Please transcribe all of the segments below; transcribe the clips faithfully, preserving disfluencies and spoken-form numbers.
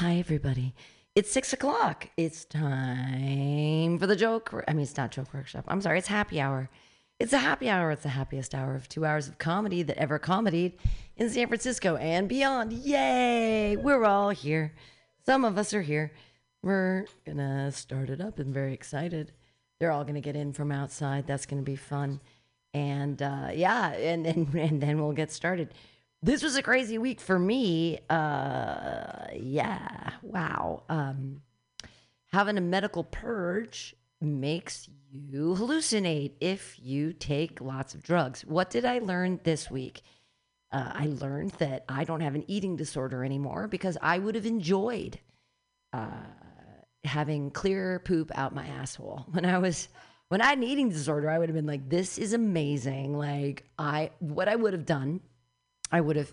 Hi, everybody. It's six o'clock. It's time for the joke. I mean, it's not joke workshop. I'm sorry. It's happy hour. It's a happy hour. It's the happiest hour of two hours of comedy that ever comedied in San Francisco and beyond. Yay. We're all here. Some of us are here. We're going to start it up. I'm very excited. They're all going to get in from outside. That's going to be fun. And uh, yeah, and, and, and then we'll get started. This was a crazy week for me. Uh, yeah. Wow. Um, having a medical purge makes you hallucinate if you take lots of drugs. What did I learn this week? Uh, I learned that I don't have an eating disorder anymore because I would have enjoyed uh, having clear poop out my asshole. When I was, when I had an eating disorder, I would have been like, this is amazing. Like I, what I would have done, I would have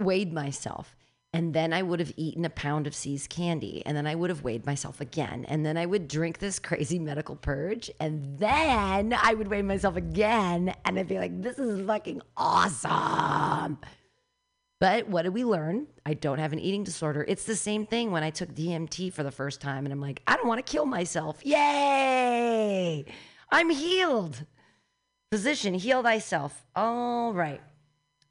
weighed myself, and then I would have eaten a pound of C's candy, and then I would have weighed myself again, and then I would drink this crazy medical purge, and then I would weigh myself again, and I'd be like, this is fucking awesome. But what did we learn? I don't have an eating disorder. It's the same thing when I took D M T for the first time, and I'm like, I don't want to kill myself. Yay! I'm healed. Physician, heal thyself. All right.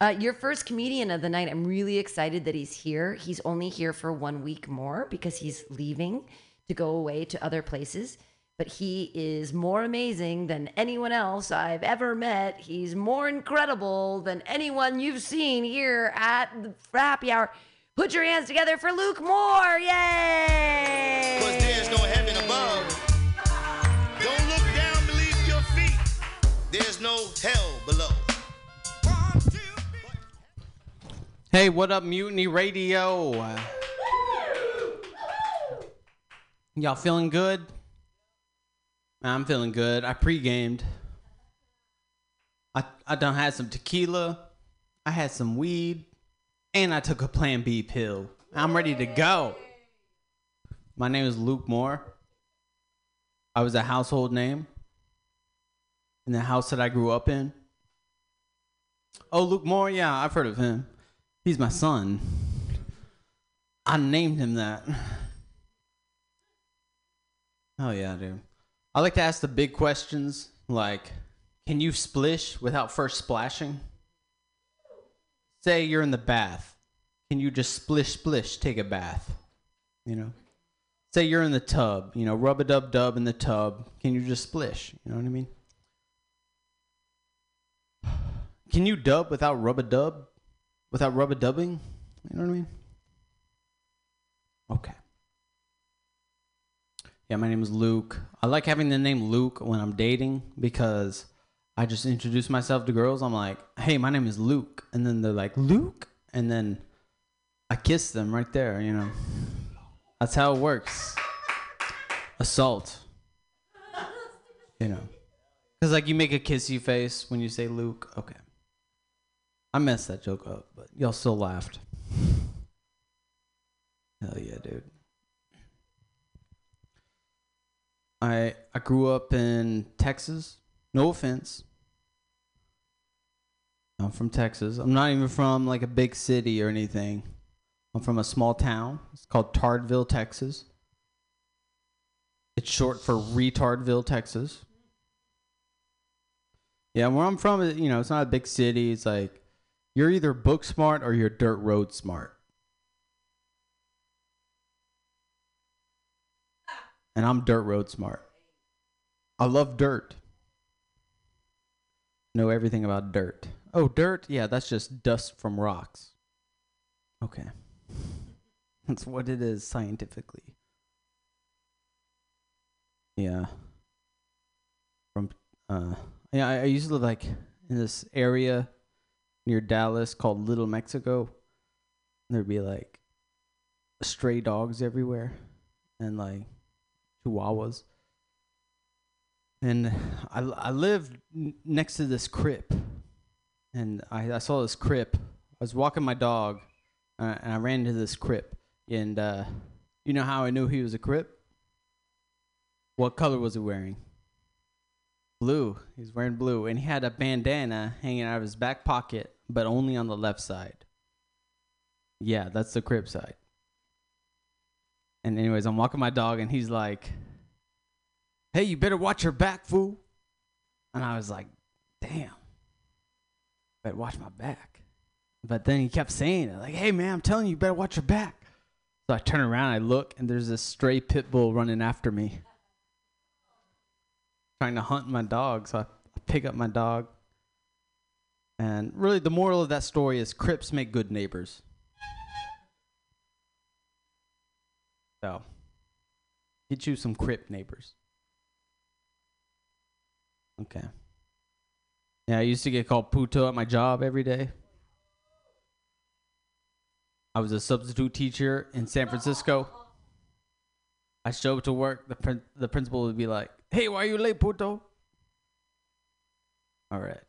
Uh, your first comedian of the night, I'm really excited that he's here. He's only here for one week more because he's leaving to go away to other places. But he is more amazing than anyone else I've ever met. He's more incredible than anyone you've seen here at the Happy Hour. Put your hands together for Luke Moore. Yay! 'Cause there's no heaven above. Don't look down beneath your feet. There's no hell below. Hey, what up, Mutiny Radio? Uh, y'all feeling good? I'm feeling good. I pre-gamed. I, I done had some tequila. I had some weed. And I took a Plan B pill. I'm ready to go. My name is Luke Moore. I was a household name in the house that I grew up in. Oh, Luke Moore? Yeah, I've heard of him. He's my son. I named him that. Oh, yeah, dude. I like to ask the big questions, like, can you splish without first splashing? Say you're in the bath. Can you just splish, splish, take a bath? You know? Say you're in the tub. You know, rub-a-dub-dub in the tub. Can you just splish? You know what I mean? Can you dub without rub-a-dub? Without rubber dubbing? You know what I mean? Okay. Yeah, my name is Luke. I like having the name Luke when I'm dating because I just introduce myself to girls. I'm like, hey, my name is Luke. And then they're like, Luke? And then I kiss them right there, you know. That's how it works. Assault. You know. Because, like, you make a kissy face when you say Luke. Okay. I messed that joke up, but y'all still laughed. Hell yeah, dude. I I grew up in Texas. No offense. I'm from Texas. I'm not even from like a big city or anything. I'm from a small town. It's called Tardville, Texas. It's short for Retardville, Texas. Yeah, where I'm from, you know, it's not a big city. It's like you're either book smart or you're dirt road smart. And I'm dirt road smart. I love dirt. Know everything about dirt. Oh, dirt? Yeah, that's just dust from rocks. Okay. That's what it is scientifically. Yeah. From, uh, yeah, I, I used to live like in this area near Dallas called Little Mexico. There'd be like stray dogs everywhere and like chihuahuas. And I, I lived n- next to this crib, and I, I saw this crib. I was walking my dog uh, and I ran into this crib, and uh, you know how I knew he was a crib? What color was he wearing? Blue. He's wearing blue, and he had a bandana hanging out of his back pocket, but only on the left side. Yeah, that's the crib side. And anyways, I'm walking my dog, and he's like, hey, you better watch your back, fool. And I was like, damn, better watch my back. But then he kept saying it, like, hey, man, I'm telling you, you better watch your back. So I turn around, I look, and there's this stray pit bull running after me, trying to hunt my dog. So I pick up my dog. And really, the moral of that story is Crips make good neighbors. So, get you some Crip neighbors. Okay. Yeah, I used to get called Puto at my job every day. I was a substitute teacher in San Francisco. I showed up to work. The prin- the principal would be like, hey, why are you late, Puto? All right.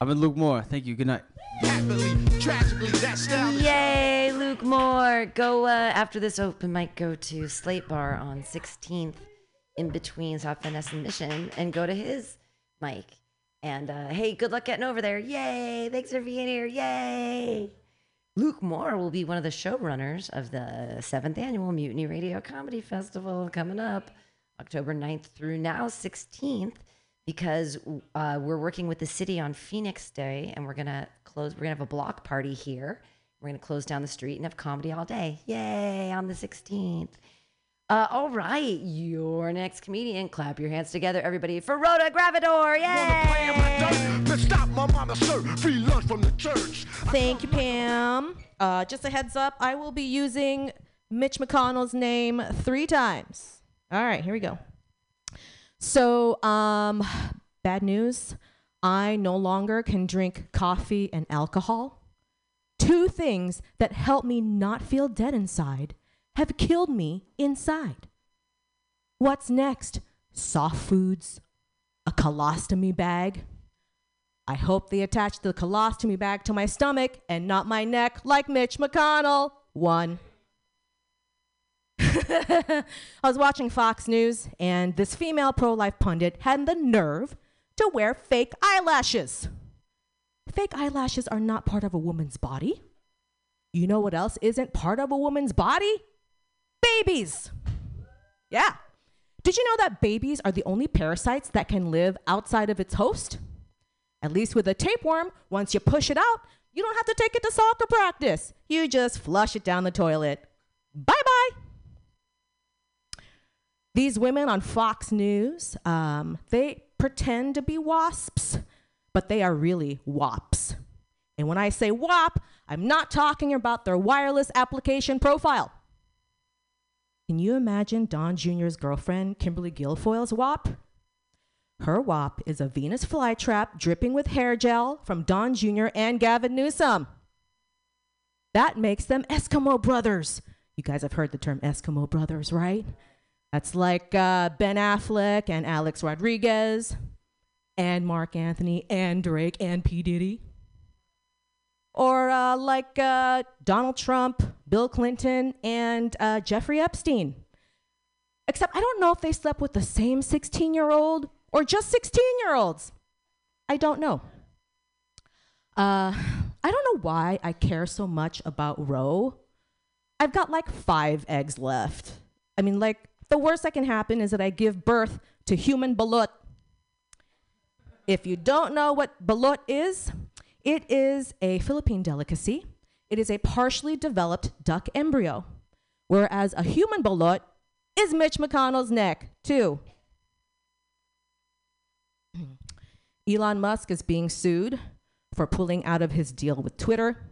I've been Luke Moore. Thank you. Good night. Yay, Luke Moore. Go uh, after this open mic, go to Slate Bar on sixteenth in between South Venice and Mission and go to his mic. And uh, hey, good luck getting over there. Yay. Thanks for being here. Yay. Luke Moore will be one of the showrunners of the seventh annual Mutiny Radio Comedy Festival coming up October ninth through now sixteenth. Because uh, we're working with the city on Phoenix Day, and we're gonna close. We're gonna have a block party here. We're gonna close down the street and have comedy all day. Yay! On the sixteenth. Uh, all right, your next comedian. Clap your hands together, everybody, for Rhoda Gravador. Yay! Thank you, Pam. Uh, just a heads up, I will be using Mitch McConnell's name three times. All right, here we go. So, um, bad news. I no longer can drink coffee and alcohol. Two things that help me not feel dead inside have killed me inside. What's next? Soft foods, a colostomy bag. I hope they attach the colostomy bag to my stomach and not my neck like Mitch McConnell. One. I was watching Fox News, and this female pro-life pundit had the nerve to wear fake eyelashes. Fake eyelashes are not part of a woman's body. You know what else isn't part of a woman's body? Babies. Yeah. Did you know that babies are the only parasites that can live outside of its host? At least with a tapeworm, once you push it out, you don't have to take it to soccer practice. You just flush it down the toilet. Bye-bye. These women on Fox News, um, they pretend to be wasps, but they are really wops. And when I say wop, I'm not talking about their wireless application profile. Can you imagine Don Junior's girlfriend, Kimberly Guilfoyle's wop? Her wop is a Venus flytrap dripping with hair gel from Don Junior and Gavin Newsom. That makes them Eskimo brothers. You guys have heard the term Eskimo brothers, right? That's like uh, Ben Affleck and Alex Rodriguez and Mark Anthony and Drake and P. Diddy. Or uh, like uh, Donald Trump, Bill Clinton, and uh, Jeffrey Epstein. Except I don't know if they slept with the same sixteen-year-old or just sixteen-year-olds. I don't know. Uh, I don't know why I care so much about Roe. I've got like five eggs left. I mean, like, the worst that can happen is that I give birth to human balut. If you don't know what balut is, it is a Philippine delicacy. It is a partially developed duck embryo, whereas a human balut is Mitch McConnell's neck, too. Elon Musk is being sued for pulling out of his deal with Twitter.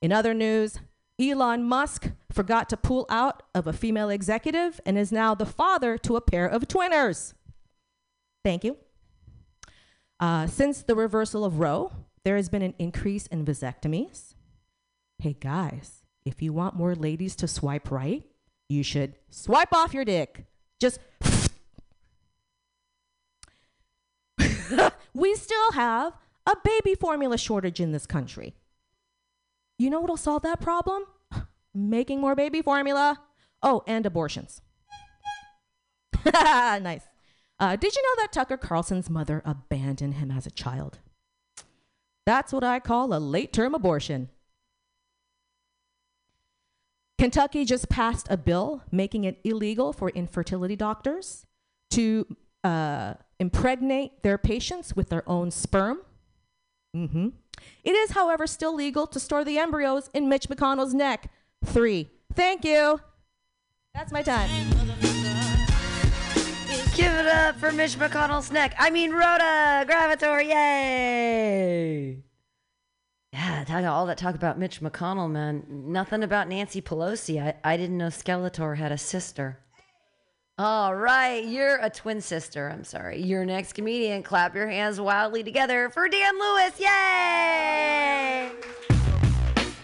In other news, Elon Musk forgot to pull out of a female executive and is now the father to a pair of twinners. Thank you. Uh, since the reversal of Roe, there has been an increase in vasectomies. Hey guys, if you want more ladies to swipe right, you should swipe off your dick. Just. We still have a baby formula shortage in this country. You know what'll solve that problem? Making more baby formula. Oh, and abortions. Nice. Uh, did you know that Tucker Carlson's mother abandoned him as a child? That's what I call a late-term abortion. Kentucky just passed a bill making it illegal for infertility doctors to uh, impregnate their patients with their own sperm. Mm-hmm. It is, however, still legal to store the embryos in Mitch McConnell's neck. Three. Thank you. That's my time. Give it up for Mitch McConnell's neck. I mean, Rhoda Gravador. Yay. Yeah, talking all that talk about Mitch McConnell, man. Nothing about Nancy Pelosi. I, I didn't know Skeletor had a sister. All right, you're a twin sister. I'm sorry. Your next comedian. Clap your hands wildly together for Dan Lewis. Yay!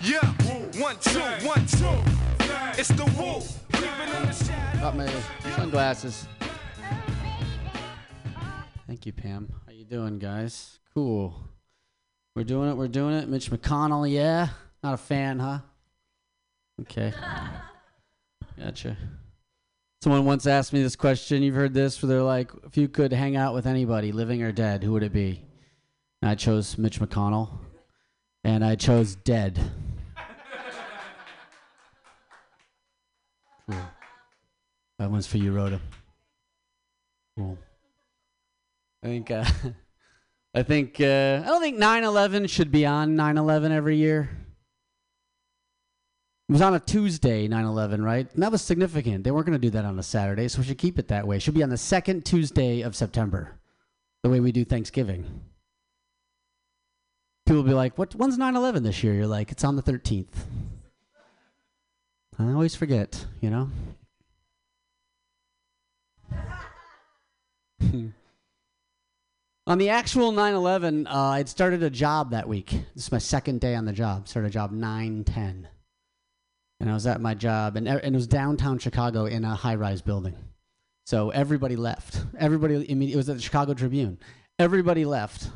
Yeah, one, two, one, two. It's the wolf. Up, man. Sunglasses. Thank you, Pam. How you doing, guys? Cool. We're doing it. We're doing it. Mitch McConnell, yeah. Not a fan, huh? Okay. Gotcha. Someone once asked me this question. You've heard this, where they're like, if you could hang out with anybody, living or dead, who would it be? And I chose Mitch McConnell. And I chose dead. Cool. That one's for you, Rhoda. Cool. I think... Uh, I think, uh, I don't think nine eleven should be on nine eleven every year. It was on a Tuesday, nine eleven, right? And that was significant. They weren't going to do that on a Saturday, so we should keep it that way. It should be on the second Tuesday of September, the way we do Thanksgiving. People will be like, "What? When's nine eleven this year?" You're like, it's on the thirteenth. I always forget, you know? On the actual nine eleven, uh, I'd started a job that week. This is my second day on the job. Started a job nine ten. And I was at my job, and, and it was downtown Chicago in a high-rise building. So everybody left. Everybody immediately, it was at the Chicago Tribune. Everybody left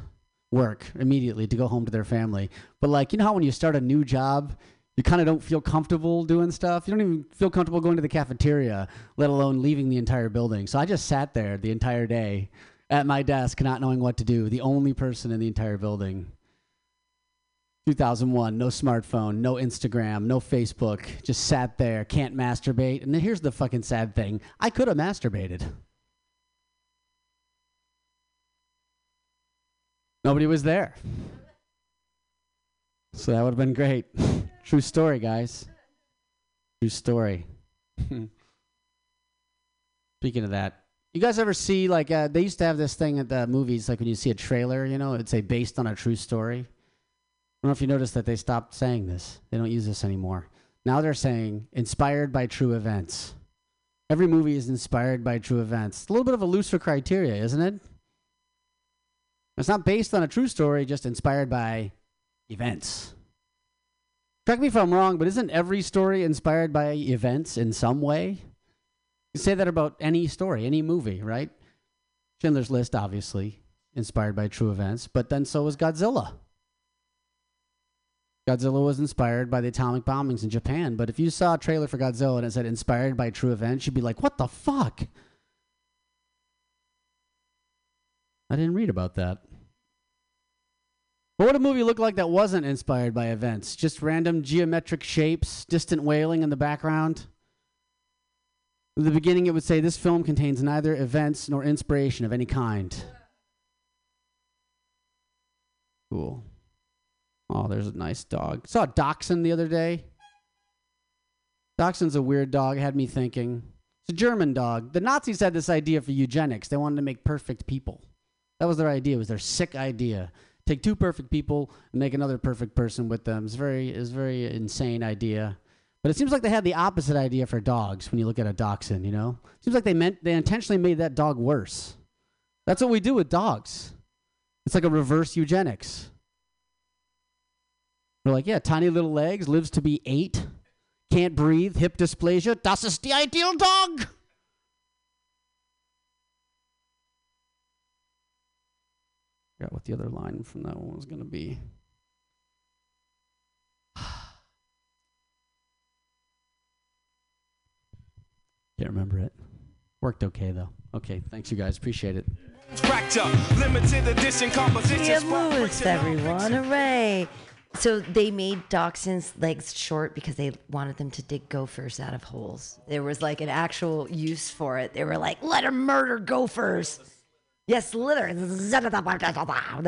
work immediately to go home to their family. But like, you know how when you start a new job, you kind of don't feel comfortable doing stuff? You don't even feel comfortable going to the cafeteria, let alone leaving the entire building. So I just sat there the entire day at my desk, not knowing what to do. The only person in the entire building. two thousand one, no smartphone, no Instagram, no Facebook, just sat there, can't masturbate. And then here's the fucking sad thing. I could have masturbated. Nobody was there. So that would have been great. True story, guys. True story. Speaking of that, you guys ever see, like, uh, they used to have this thing at the movies, like when you see a trailer, you know, it'd say based on a true story. I don't know if you noticed that they stopped saying this. They don't use this anymore. Now they're saying inspired by true events. Every movie is inspired by true events. A little bit of a looser criteria, isn't it? It's not based on a true story, just inspired by events. Correct me if I'm wrong, but isn't every story inspired by events in some way? You say that about any story, any movie, right? Schindler's List, obviously, inspired by true events, but then so was Godzilla. Godzilla was inspired by the atomic bombings in Japan, but if you saw a trailer for Godzilla and it said inspired by true events, you'd be like, what the fuck? I didn't read about that. What would a movie look like that wasn't inspired by events? Just random geometric shapes, distant wailing in the background? In the beginning, it would say, this film contains neither events nor inspiration of any kind. Cool. Oh, there's a nice dog. Saw a dachshund the other day. Dachshund's a weird dog. It had me thinking. It's a German dog. The Nazis had this idea for eugenics. They wanted to make perfect people. That was their idea. It was their sick idea. Take two perfect people and make another perfect person with them. It's very, it's a very insane idea. But it seems like they had the opposite idea for dogs when you look at a dachshund, you know? Seems like they meant they intentionally made that dog worse. That's what we do with dogs. It's like a reverse eugenics. We're like, yeah, tiny little legs, lives to be eight, can't breathe, hip dysplasia. Das ist die ideal dog! I forgot what the other line from that one was going to be. Can't remember it. Worked okay, though. Okay, thanks, you guys. Appreciate it. Limited edition composition. Dan Lewis, everyone. Hooray. So they made dachshunds' legs short because they wanted them to dig gophers out of holes. There was like an actual use for it. They were like, let them murder gophers. Yes, litter. They're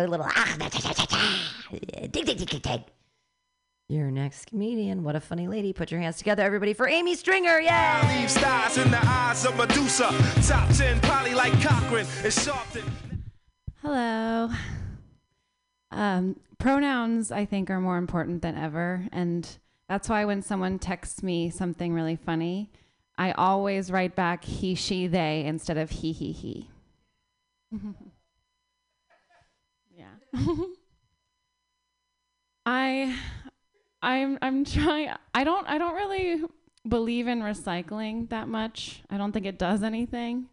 little. Dig, dig, dig, dig. Your next comedian, what a funny lady. Put your hands together, everybody, for Amy Stringer. Yay! I leave stars in the eyes of Medusa. Top ten, poly like Cochran. It's Sharpton. Hello. Um, pronouns, I think, are more important than ever. And that's why when someone texts me something really funny, I always write back he, she, they instead of he, he, he. Yeah. I... I'm I'm trying I don't I don't really believe in recycling that much. I don't think it does anything.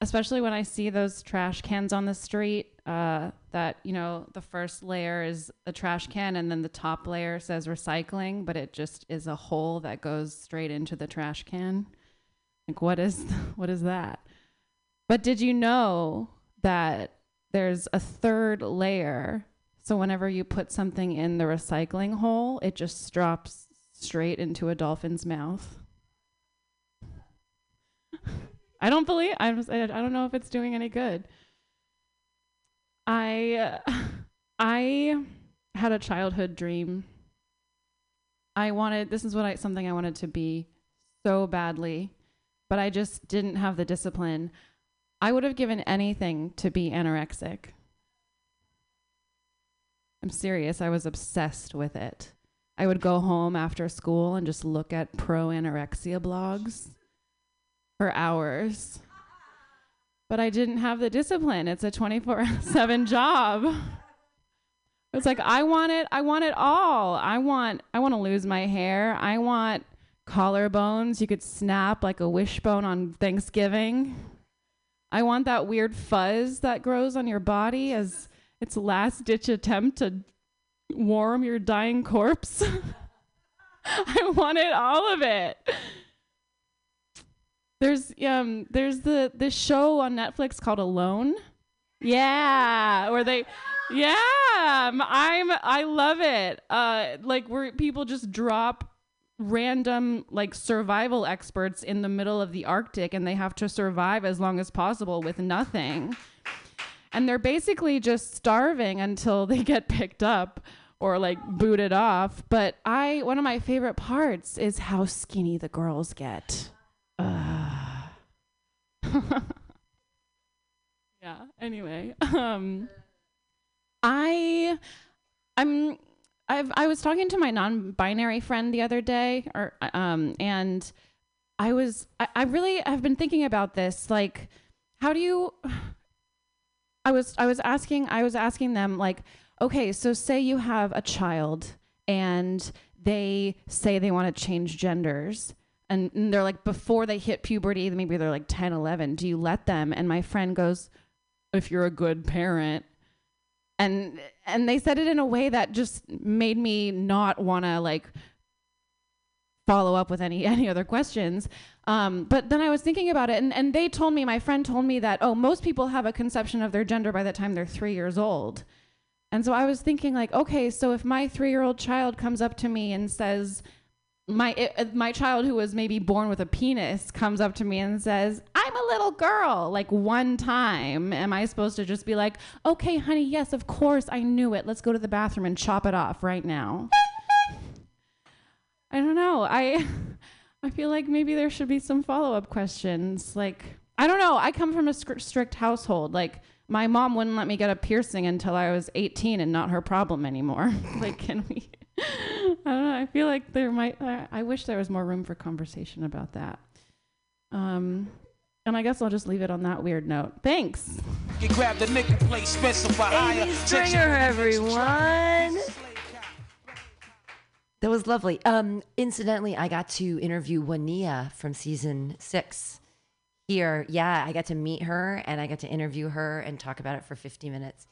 Especially when I see those trash cans on the street, uh, that, you know, the first layer is a trash can and then the top layer says recycling, but it just is a hole that goes straight into the trash can. Like, what is what is that? But did you know that there's a third layer? So whenever you put something in the recycling hole, it just drops straight into a dolphin's mouth. I don't believe, I, was, I, I don't know if it's doing any good. I, I had a childhood dream. I wanted, this is what I, something I wanted to be so badly, but I just didn't have the discipline. I would have given anything to be anorexic. I'm serious. I was obsessed with it. I would go home after school and just look at pro-anorexia blogs for hours. But I didn't have the discipline. It's a twenty-four seven job. It's like, I want it. I want it all. I want, I want to lose my hair. I want collarbones. You could snap like a wishbone on Thanksgiving. I want that weird fuzz that grows on your body as... It's last-ditch attempt to warm your dying corpse. I wanted all of it. There's um, there's the this show on Netflix called Alone. Yeah, where they, yeah, I'm I love it. Uh, like where people just drop random like survival experts in the middle of the Arctic, and they have to survive as long as possible with nothing. And they're basically just starving until they get picked up or like booted off. But I, one of my favorite parts is how skinny the girls get. Uh. Yeah. Anyway, um, I, I'm, I've, I was talking to my non-binary friend the other day, or um, and I was, I, I really have been thinking about this. Like, how do you? I was I was asking I was asking them like, okay, so say you have a child and they say they want to change genders and, and they're like, before they hit puberty, maybe they're like ten, eleven, do you let them? And my friend goes, if you're a good parent. And and they said it in a way that just made me not want to like follow up with any any other questions. Um, but then I was thinking about it, and, and they told me, my friend told me that, oh, most people have a conception of their gender by the time they're three years old. And so I was thinking like, okay, so if my three-year-old child comes up to me and says, my it, my child who was maybe born with a penis comes up to me and says, I'm a little girl, like one time, am I supposed to just be like, okay, honey, yes, of course, I knew it. Let's go to the bathroom and chop it off right now. I don't know. I... I feel like maybe there should be some follow-up questions. Like, I don't know. I come from a sc- strict household. Like, my mom wouldn't let me get a piercing until I was eighteen and not her problem anymore. Like, can we? I don't know. I feel like there might... I, I wish there was more room for conversation about that. Um, and I guess I'll just leave it on that weird note. Thanks. You grab the nickel plate, specify Amy Stringer, everyone. That was lovely. Um, incidentally, I got to interview Wania from season six here. Yeah, I got to meet her and I got to interview her and talk about it for fifty minutes.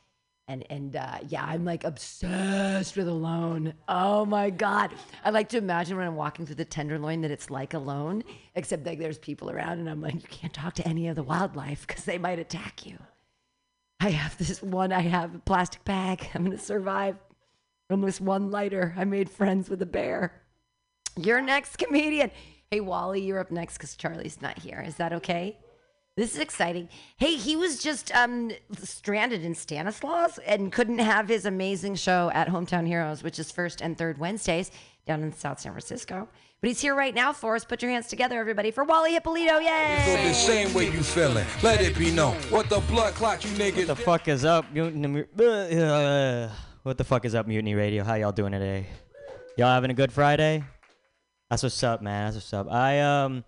And and uh, yeah, I'm like obsessed with Alone. Oh my God. I like to imagine when I'm walking through the Tenderloin that it's like Alone, except like there's people around and I'm like, you can't talk to any of the wildlife because they might attack you. I have this one, I have a plastic bag. I'm going to survive. From this one lighter, I made friends with a bear. Your next comedian. Hey, Wally, you're up next because Charlie's not here. Is that okay? This is exciting. Hey, he was just um, stranded in Stanislaus and couldn't have his amazing show at Hometown Heroes, which is first and third Wednesdays down in South San Francisco. But he's here right now for us. Put your hands together, everybody, for Wally Hippolito. Yay! Feel the same way you feeling. Let it be known. What the blood clot, you niggas. What the fuck is up? What the fuck is up, Mutiny Radio? How y'all doing today? Y'all having a good Friday? That's what's up, man. That's what's up. I um,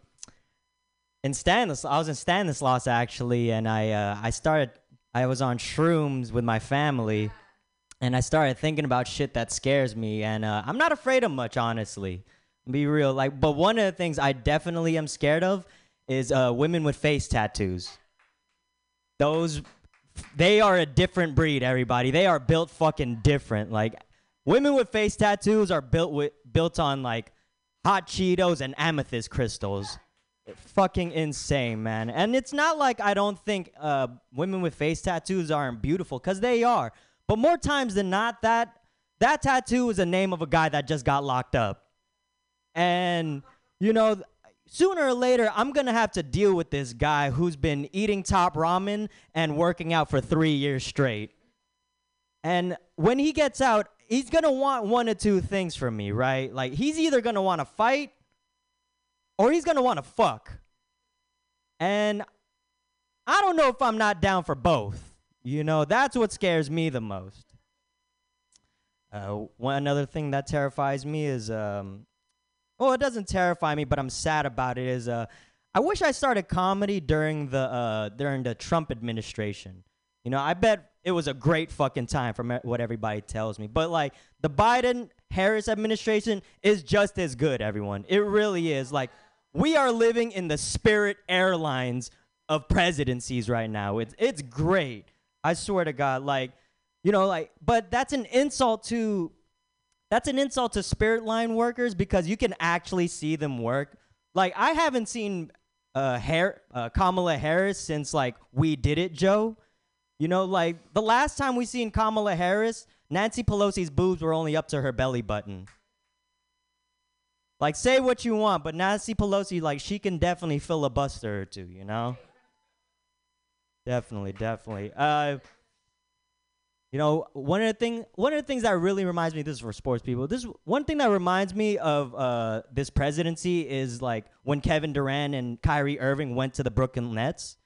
in Stanislaus, I was in Stanislaus actually, and I uh, I started. I was on shrooms with my family, and I started thinking about shit that scares me, and uh, I'm not afraid of much, honestly. Be real, like, but one of the things I definitely am scared of is uh, women with face tattoos. Those, they are a different breed, everybody. They are built fucking different. Like, women with face tattoos are built with built on like hot Cheetos and amethyst crystals. Fucking insane, man. And it's not like I don't think uh, women with face tattoos aren't beautiful, because they are. But more times than not, that that tattoo is the name of a guy that just got locked up. And, you know, sooner or later, I'm going to have to deal with this guy who's been eating top ramen and working out for three years straight. And when he gets out, he's going to want one or two things from me, right? Like, he's either going to want to fight or he's going to want to fuck. And I don't know if I'm not down for both. You know, that's what scares me the most. Uh, one another thing that terrifies me is... um. Well, it doesn't terrify me, but I'm sad about it. Is uh, I wish I started comedy during the uh, during the Trump administration. You know, I bet it was a great fucking time from what everybody tells me. But like the Biden-Harris administration is just as good, everyone. It really is. Like, we are living in the Spirit Airlines of presidencies right now. It's it's great. I swear to God. Like, you know, like, but that's an insult to. That's an insult to Spirit line workers, because you can actually see them work. Like, I haven't seen uh, Har- uh, Kamala Harris since, like, We Did It, Joe. You know, like, the last time we seen Kamala Harris, Nancy Pelosi's boobs were only up to her belly button. Like, say what you want, but Nancy Pelosi, like, she can definitely filibuster or two, you know? Definitely, definitely. Uh... You know, one of the thing, one of the things that really reminds me, this is for sports people, this one thing that reminds me of uh, this presidency is like when Kevin Durant and Kyrie Irving went to the Brooklyn Nets.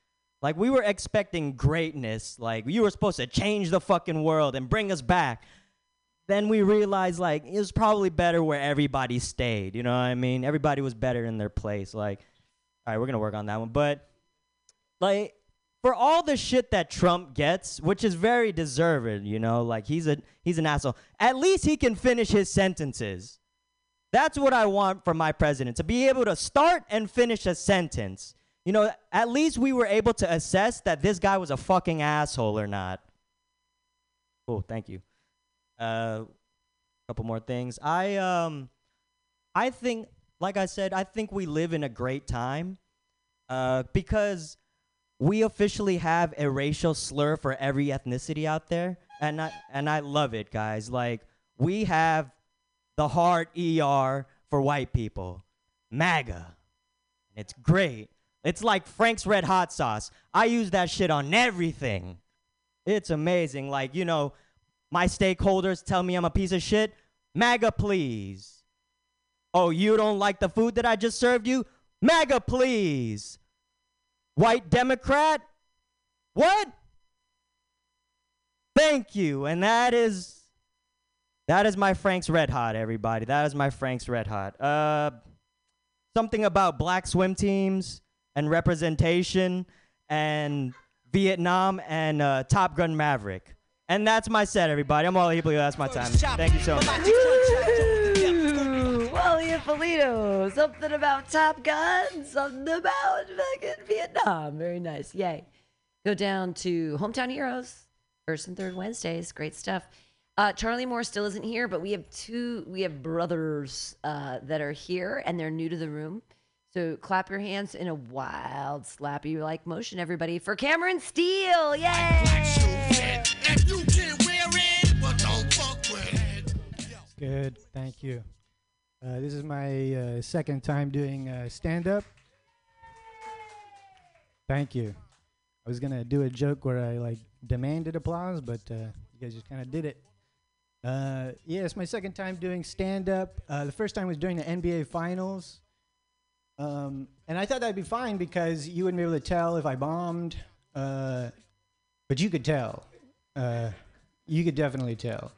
Like, we were expecting greatness. Like, you were supposed to change the fucking world and bring us back. Then we realized, like, it was probably better where everybody stayed. You know what I mean? Everybody was better in their place. Like, all right, we're going to work on that one. But, like... For all the shit that Trump gets, which is very deserved, you know, like he's a he's an asshole. At least he can finish his sentences. That's what I want from my president, to be able to start and finish a sentence. You know, at least we were able to assess that this guy was a fucking asshole or not. Cool, thank you. A uh, couple more things. I um, I think, like I said, I think we live in a great time uh, because. We officially have a racial slur for every ethnicity out there, and I, and I love it, guys. Like, we have the hard E R for white people, MAGA. It's great. It's like Frank's Red Hot Sauce. I use that shit on everything. It's amazing. Like, you know, my stakeholders tell me I'm a piece of shit. MAGA, please. Oh, you don't like the food that I just served you? MAGA, please. White Democrat? What? Thank you. And that is that is my Frank's Red Hot, everybody. That is my Frank's Red Hot. Uh, something about black swim teams and representation and Vietnam and uh, Top Gun Maverick. And that's my set, everybody. I'm Wally Hippolito. That's my time. Thank you so much. Wally Hippolito, something about Top Gun, something about fucking Vietnam. Very nice. Yay. Go down to Hometown Heroes, first and third Wednesdays. Great stuff. Uh, Charlie Moore still isn't here, but we have two, we have brothers uh, that are here, and they're new to the room. So clap your hands in a wild, slappy-like motion, everybody, for Cameron Steele. Yay! Good, thank you. Uh, this is my uh, second time doing uh, stand-up. Thank you. I was going to do a joke where I like demanded applause, but uh, you guys just kind of did it. Uh, yeah, it's my second time doing stand-up. Uh, the first time was during the N B A Finals. Um, and I thought that'd be fine because you wouldn't be able to tell if I bombed. Uh, but you could tell. Uh, you could definitely tell.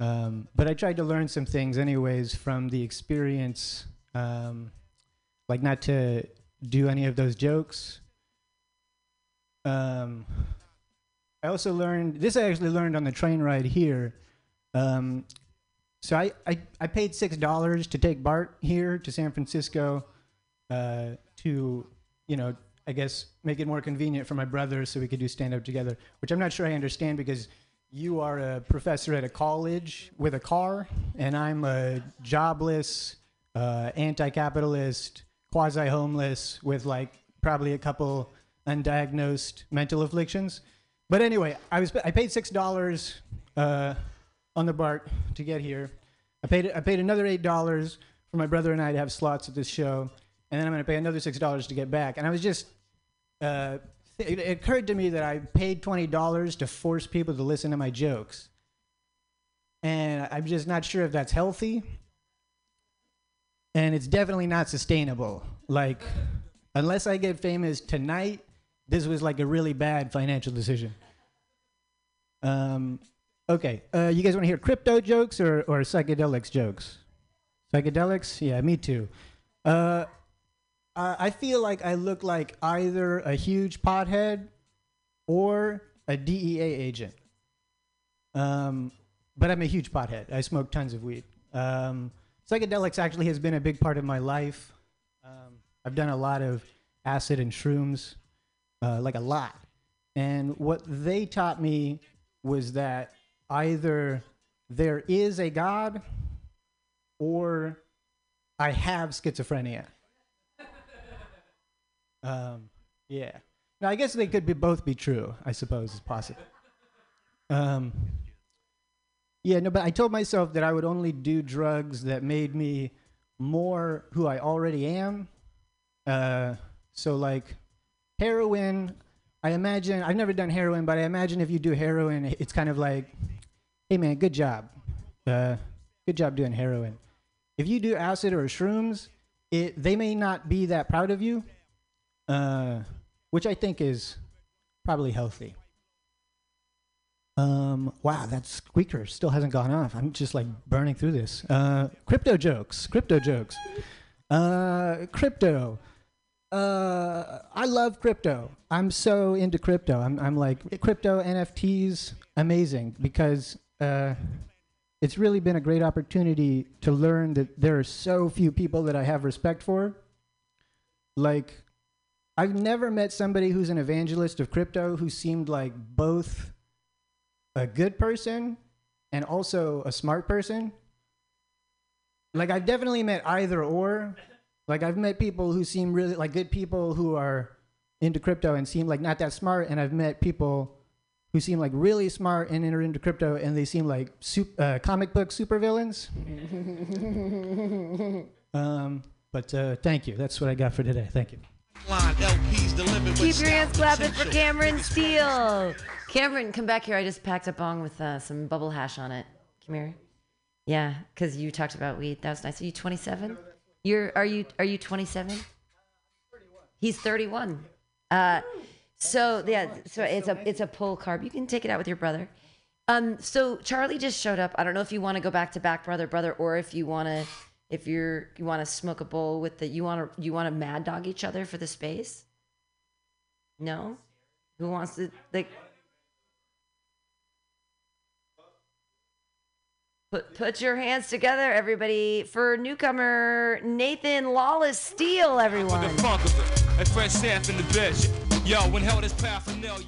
Um, but I tried to learn some things anyways from the experience, um, like not to do any of those jokes. Um, I also learned, this I actually learned on the train ride here. Um, so I, I, I paid six dollars to take BART here to San Francisco, uh, to, you know, I guess make it more convenient for my brother so we could do stand-up together, which I'm not sure I understand because you are a professor at a college with a car, and I'm a jobless, uh, anti-capitalist, quasi-homeless with like probably a couple undiagnosed mental afflictions. But anyway, I was I paid six dollars uh, on the BART to get here. I paid I paid another eight dollars for my brother and I to have slots at this show, and then I'm going to pay another six dollars to get back. And I was just. Uh, It occurred to me that I paid twenty dollars to force people to listen to my jokes. And I'm just not sure if that's healthy. And it's definitely not sustainable. Like, unless I get famous tonight, this was like a really bad financial decision. Um, okay, uh, you guys want to hear crypto jokes or, or psychedelics jokes? Psychedelics? Yeah, me too. Uh... I feel like I look like either a huge pothead or a D E A agent. Um, but I'm a huge pothead. I smoke tons of weed. Um, psychedelics actually has been a big part of my life. Um, I've done a lot of acid and shrooms, uh, like a lot. And what they taught me was that either there is a God or I have schizophrenia. Um, yeah. Now, I guess they could be both be true, I suppose, is possible. Um, yeah, no, but I told myself that I would only do drugs that made me more who I already am. Uh, so, like, heroin, I imagine, I've never done heroin, but I imagine if you do heroin, it's kind of like, hey, man, good job. Uh, good job doing heroin. If you do acid or shrooms, it, they may not be that proud of you. Uh, which I think is probably healthy. Um, wow, that squeaker still hasn't gone off. I'm just like burning through this. Uh, crypto jokes, crypto jokes. Uh, crypto. Uh, I love crypto. I'm so into crypto. I'm, I'm like, crypto, N F Ts, amazing. Because uh, it's really been a great opportunity to learn that there are so few people that I have respect for. Like... I've never met somebody who's an evangelist of crypto who seemed like both a good person and also a smart person. Like, I've definitely met either or. Like, I've met people who seem really like good people who are into crypto and seem like not that smart. And I've met people who seem like really smart and are into crypto and they seem like super, uh, comic book supervillains. um, but uh, thank you. That's what I got for today. Thank you. Keep your hands clapping for Cameron Steele. Cameron, come back here. I just packed a bong with uh, some bubble hash on it. Come here. Yeah, because you talked about weed. That was nice. Are you twenty-seven? You're are you are you twenty-seven? He's thirty-one. Uh, so yeah, so it's a it's a pull carb. You can take it out with your brother. Um, so Charlie just showed up. I don't know if you want to go back to back brother brother or if you want to. If you're you want to smoke a bowl with the you want to you want to mad dog each other for the space? No? Who wants to like put put your hands together, everybody, for newcomer Nathan Lawless Steele, everyone.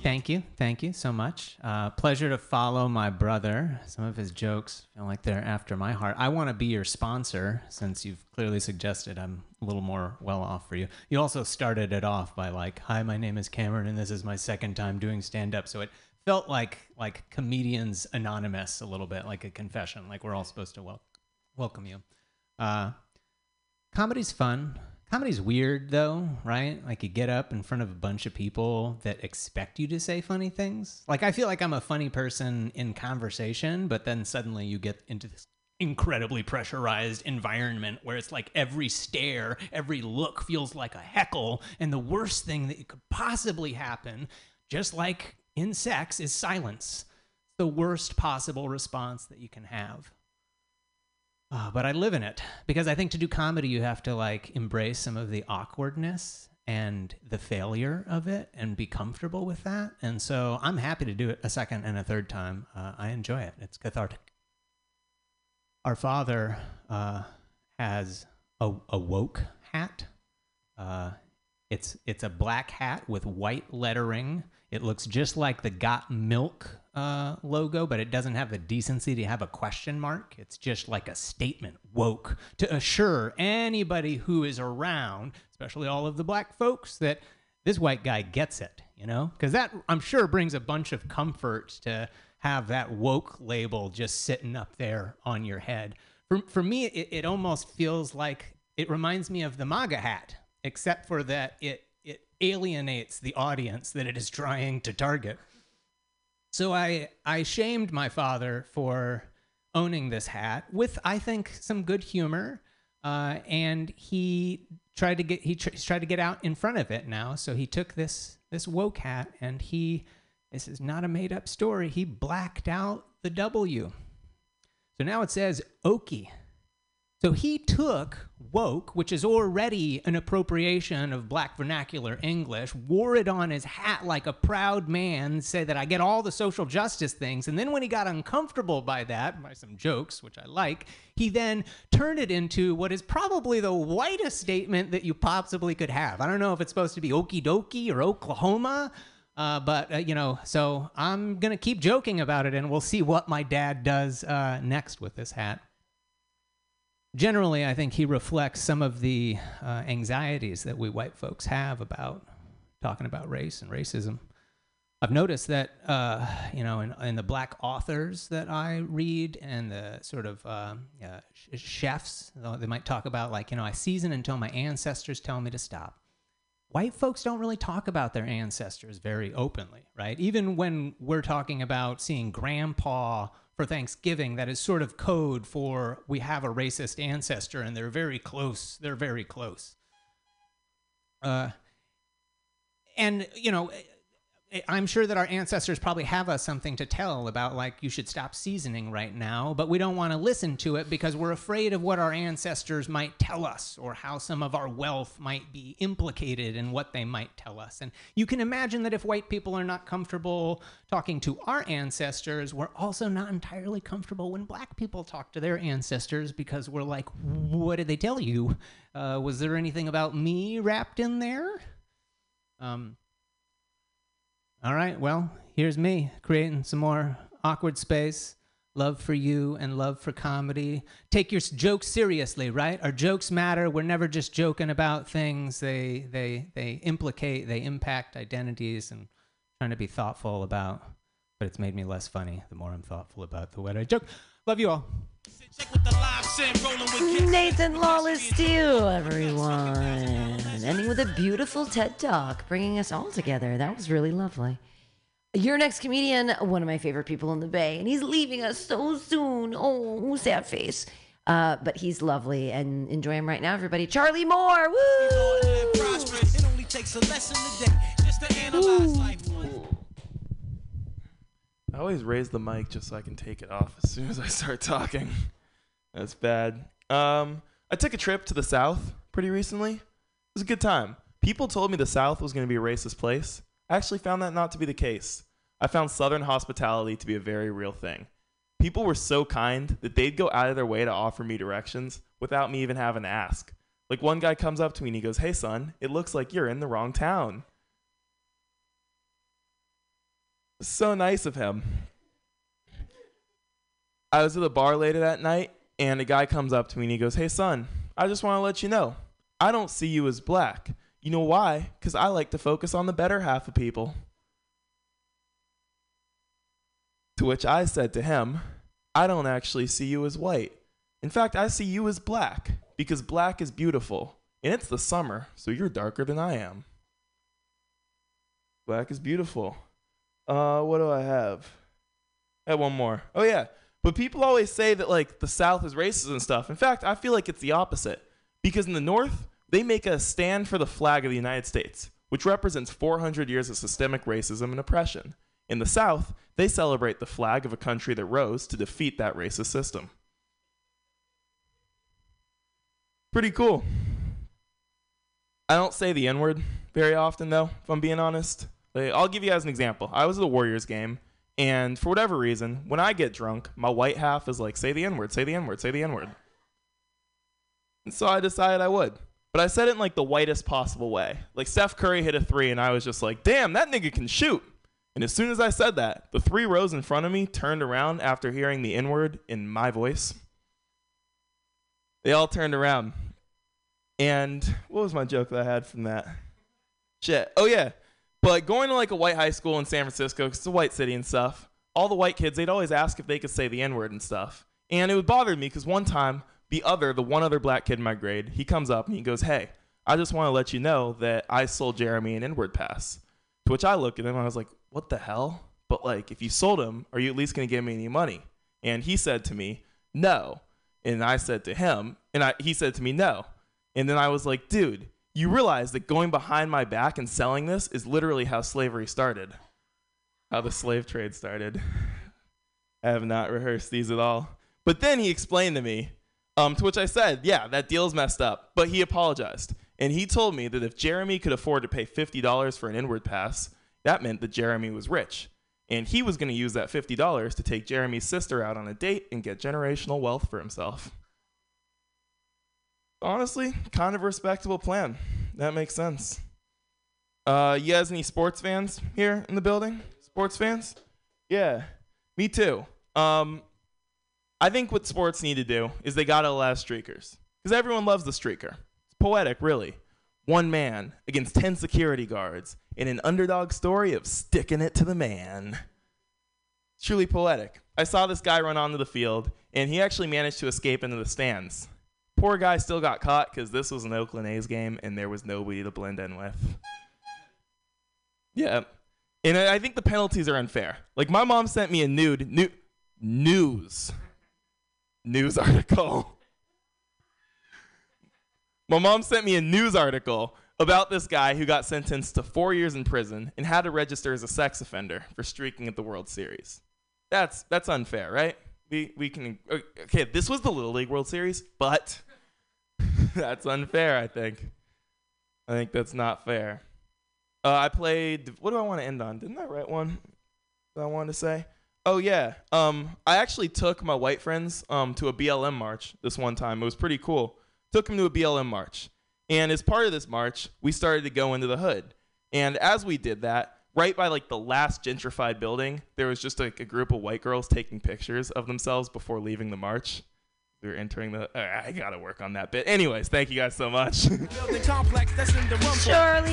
Thank you, thank you so much. Uh, pleasure to follow my brother. Some of his jokes feel like they're after my heart. I want to be your sponsor since you've clearly suggested I'm a little more well off for you. You also started it off by like, hi, my name is Cameron and this is my second time doing stand-up. So it felt like like Comedians Anonymous a little bit, like a confession, like we're all supposed to wel welcome you. Uh, comedy's fun. Comedy's weird, though, right? Like, you get up in front of a bunch of people that expect you to say funny things. Like, I feel like I'm a funny person in conversation, but then suddenly you get into this incredibly pressurized environment where it's like every stare, every look feels like a heckle, and the worst thing that could possibly happen, just like in sex, is silence. The worst possible response that you can have. Uh, but I live in it, because I think to do comedy, you have to like embrace some of the awkwardness and the failure of it and be comfortable with that. And so I'm happy to do it a second and a third time. Uh, I enjoy it. It's cathartic. Our father uh, has a, a woke hat. Uh, it's, it's a black hat with white lettering. It looks just like the Got Milk uh, logo, but it doesn't have the decency to have a question mark. It's just like a statement, woke, to assure anybody who is around, especially all of the black folks, that this white guy gets it, you know? Because that, I'm sure, brings a bunch of comfort to have that woke label just sitting up there on your head. For, for me, it, it almost feels like, it reminds me of the MAGA hat, except for that it, it alienates the audience that it is trying to target. So I, I shamed my father for owning this hat with, I think, some good humor. Uh, and he tried to get, he tr- tried to get out in front of it now. So he took this, this woke hat, and he, this is not a made up story, he blacked out the W. So now it says Okie. So he took woke, which is already an appropriation of black vernacular English, wore it on his hat like a proud man, said that I get all the social justice things. And then when he got uncomfortable by that, by some jokes, which I like, he then turned it into what is probably the whitest statement that you possibly could have. I don't know if it's supposed to be okie dokie or Oklahoma, uh, but, uh, you know, so I'm going to keep joking about it, and we'll see what my dad does uh, next with this hat. Generally, I think he reflects some of the uh, anxieties that we white folks have about talking about race and racism. I've noticed that, uh, you know, in, in the black authors that I read and the sort of uh, uh, chefs, they might talk about like, you know, I season until my ancestors tell me to stop. White folks don't really talk about their ancestors very openly, right? Even when we're talking about seeing grandpa for Thanksgiving, that is sort of code for we have a racist ancestor, and they're very close. They're very close. Uh, and, you know, I'm sure that our ancestors probably have us something to tell about, like, you should stop seasoning right now, but we don't want to listen to it because we're afraid of what our ancestors might tell us or how some of our wealth might be implicated in what they might tell us. And you can imagine that if white people are not comfortable talking to our ancestors, we're also not entirely comfortable when black people talk to their ancestors, because we're like, what did they tell you? Uh, was there anything about me wrapped in there? Um... All right, well, here's me creating some more awkward space. Love for you and love for comedy. Take your jokes seriously, right? Our jokes matter. We're never just joking about things. They they they implicate, they impact identities, and trying to be thoughtful about. But it's made me less funny the more I'm thoughtful about the way I joke. Love you all. Nathan Lawless Steele, everyone. Ending with a beautiful TED Talk, bringing us all together. That was really lovely. Your next comedian, one of my favorite people in the Bay, and he's leaving us so soon. Oh, sad face. Uh, but he's lovely, and enjoy him right now, everybody. Charlie Moore, woo! It only takes a lesson a day just to analyze life. I always raise the mic just so I can take it off as soon as I start talking. That's bad. Um, I took a trip to the South pretty recently. It was a good time. People told me the South was going to be a racist place. I actually found that not to be the case. I found Southern hospitality to be a very real thing. People were so kind that they'd go out of their way to offer me directions without me even having to ask. Like, one guy comes up to me and he goes, "Hey, son, it looks like you're in the wrong town." So nice of him. I was at a bar later that night, and a guy comes up to me and he goes, "Hey, son, I just want to let you know, I don't see you as black. You know why? Because I like to focus on the better half of people." To which I said to him, "I don't actually see you as white. In fact, I see you as black because black is beautiful. And it's the summer, so you're darker than I am. Black is beautiful. Uh, what do I have? I have one more. Oh, yeah. But people always say that, like, the South is racist and stuff. In fact, I feel like it's the opposite. Because in the North, they make a stand for the flag of the United States, which represents four hundred years of systemic racism and oppression. In the South, they celebrate the flag of a country that rose to defeat that racist system. Pretty cool. I don't say the N-word very often, though, if I'm being honest. Like, I'll give you guys an example. I was at a Warriors game, and for whatever reason, when I get drunk, my white half is like, say the N-word, say the N-word, say the N-word. And so I decided I would. But I said it in, like, the whitest possible way. Like, Steph Curry hit a three, and I was just like, damn, that nigga can shoot. And as soon as I said that, the three rows in front of me turned around after hearing the N-word in my voice. They all turned around. And what was my joke that I had from that? Shit. Oh, yeah. But going to, like, a white high school in San Francisco, because it's a white city and stuff, all the white kids, they'd always ask if they could say the N-word and stuff. And it would bother me because one time, the other, the one other black kid in my grade, he comes up and he goes, hey, I just want to let you know that I sold Jeremy an N-word pass. To which I looked at him and I was like, what the hell? But, like, if you sold him, are you at least going to give me any money? And he said to me, no. And I said to him, and I, he said to me, no. And then I was like, dude, you realize that going behind my back and selling this is literally how slavery started. How the slave trade started. I have not rehearsed these at all. But then he explained to me. Um, to which I said, yeah, that deal's messed up. But he apologized. And he told me that if Jeremy could afford to pay fifty dollars for an N-word pass, that meant that Jeremy was rich. And he was going to use that fifty dollars to take Jeremy's sister out on a date and get generational wealth for himself. Honestly, kind of a respectable plan. That makes sense. Uh, you guys any sports fans here in the building? Sports fans? Yeah, me too. Um... I think what sports need to do is they got to allow streakers. Because everyone loves the streaker. It's poetic, really. One man against ten security guards in an underdog story of sticking it to the man. Truly poetic. I saw this guy run onto the field, and he actually managed to escape into the stands. Poor guy still got caught because this was an Oakland A's game, and there was nobody to blend in with. Yeah. And I think the penalties are unfair. Like, my mom sent me a nude nu- news. News article. My mom sent me a news article about this guy who got sentenced to four years in prison and had to register as a sex offender for streaking at the World Series. That's that's unfair, right? We we can okay. This was the Little League World Series, but that's unfair. I think. I think that's not fair. Uh, I played. What do I want to end on? Didn't I write one that I wanted to say? Oh, yeah. Um, I actually took my white friends um, to a B L M march this one time. It was pretty cool. Took them to a B L M march. And as part of this march, we started to go into the hood. And as we did that, right by like the last gentrified building, there was just like a group of white girls taking pictures of themselves before leaving the march. We were entering the... Uh, I gotta work on that bit. Anyways, thank you guys so much. Charlie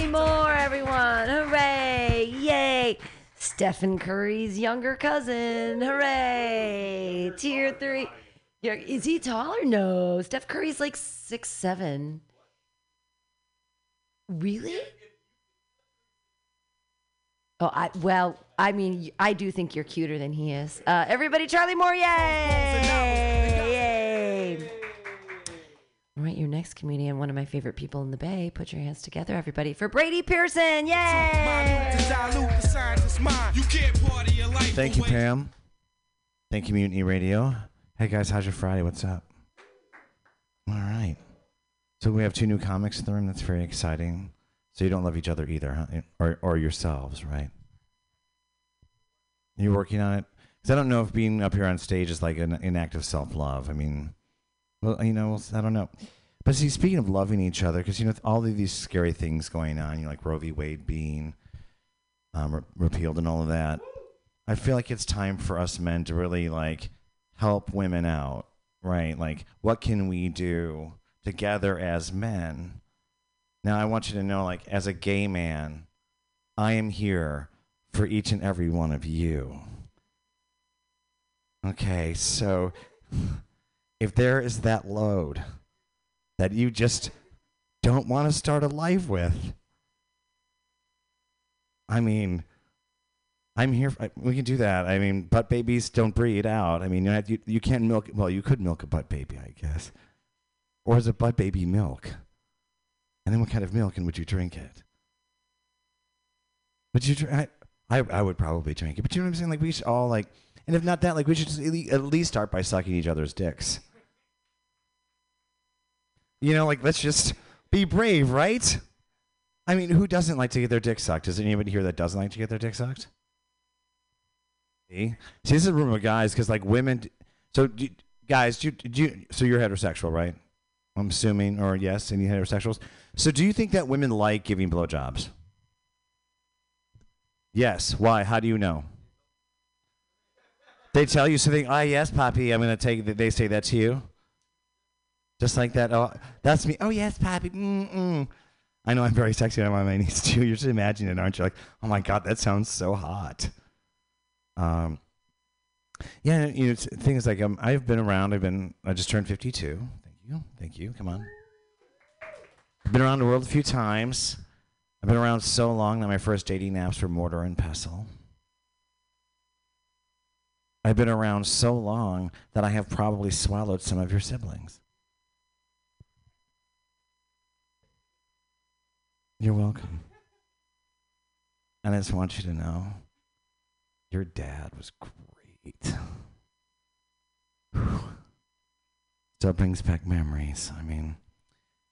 Moore, everyone. Hooray. Yay. Stephen Curry's younger cousin. Hooray. Tier three. Is he taller? No. Steph Curry's like six seven. Really? Oh, I well, I mean, I do think you're cuter than he is. Uh, everybody, Charlie Moore, yay! Yay! All right, your next comedian, one of my favorite people in the Bay. Put your hands together, everybody, for Brady Pearson. Yay! Thank you, Pam. Thank you, Mutiny Radio. Hey, guys, how's your Friday? What's up? All right. So we have two new comics in the room. That's very exciting. So you don't love each other either, huh? Or, or yourselves, right? You're working on it? Because I don't know if being up here on stage is like an, an act of self-love. I mean... Well, you know, I don't know. But see, speaking of loving each other, because, you know, all of these scary things going on, you know, like Roe v. Wade being um, re- repealed and all of that, I feel like it's time for us men to really, like, help women out, right? Like, what can we do together as men? Now, I want you to know, like, as a gay man, I am here for each and every one of you. Okay, so... if there is that load that you just don't want to start a life with, I mean, I'm here. For, we can do that. I mean, butt babies don't breed out. I mean, you, you, you can't milk. Well, you could milk a butt baby, I guess. Or is a butt baby milk? And then what kind of milk, and would you drink it? Would you drink? I, I would probably drink it. But you know what I'm saying? Like, we should all, like, and if not that, like, we should just at least start by sucking each other's dicks. You know, like, let's just be brave, right? I mean, who doesn't like to get their dick sucked? Is there anybody here that doesn't like to get their dick sucked? See? See, this is a room of guys, because, like, women, so, do, guys, do, do you, so you're heterosexual, right? I'm assuming, or yes, any heterosexuals? So do you think that women like giving blowjobs? Yes. Why? How do you know? They tell you something. Ah, oh, yes, Poppy. I'm going to take that. They say that to you. Just like that. Oh, that's me. Oh, yes, Poppy. Mm-mm. I know I'm very sexy. I'm on my knees, too. You're just imagining it, aren't you? Like, oh, my God, that sounds so hot. Um, yeah, you know, things like um, I've been around. I've been, I just turned fifty-two. Thank you. Thank you. Come on. I've been around the world a few times. I've been around so long that my first dating apps were mortar and pestle. I've been around so long that I have probably swallowed some of your siblings. You're welcome. And I just want you to know, your dad was great. Whew. Still brings back memories, I mean.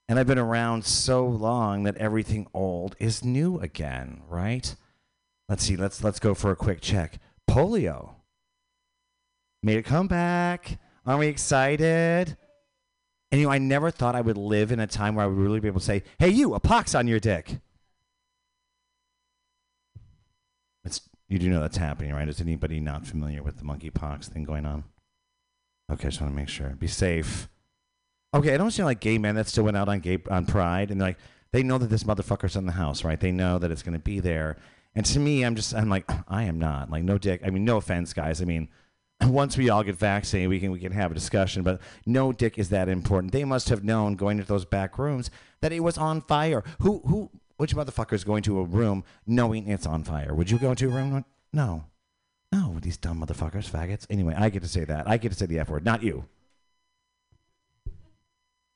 And I've been around so long that everything old is new again, right? Let's see, let's let's go for a quick check. Polio made a comeback. Aren't we excited? And you know, I never thought I would live in a time where I would really be able to say, hey, you, a pox on your dick. It's, you do know that's happening, right? Is anybody not familiar with the monkeypox thing going on? Okay, I just want to make sure. Be safe. Okay, I don't see like gay men that still went out on gay on Pride, and like they know that this motherfucker's in the house, right? They know that it's gonna be there. And to me, I'm just I'm like I am not like no dick. I mean, no offense, guys. I mean, once we all get vaccinated, we can we can have a discussion. But no dick is that important. They must have known going into those back rooms that it was on fire. Who who which motherfucker is going to a room knowing it's on fire? Would you go into a room? No, no, these dumb motherfuckers, faggots. Anyway, I get to say that. I get to say the F word, not you.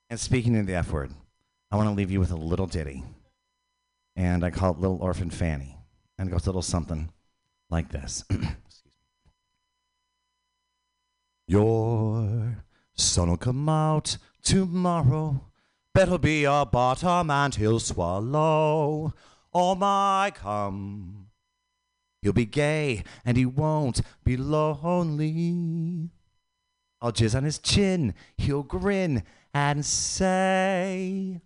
And speaking of the F word, I want to leave you with a little ditty. And I call it Little Orphan Fanny. And it goes a little something like this. Your son'll come out tomorrow. Better be a bottom and he'll swallow all my cum. He'll be gay and he won't be lonely. I'll jizz on his chin, he'll grin and say,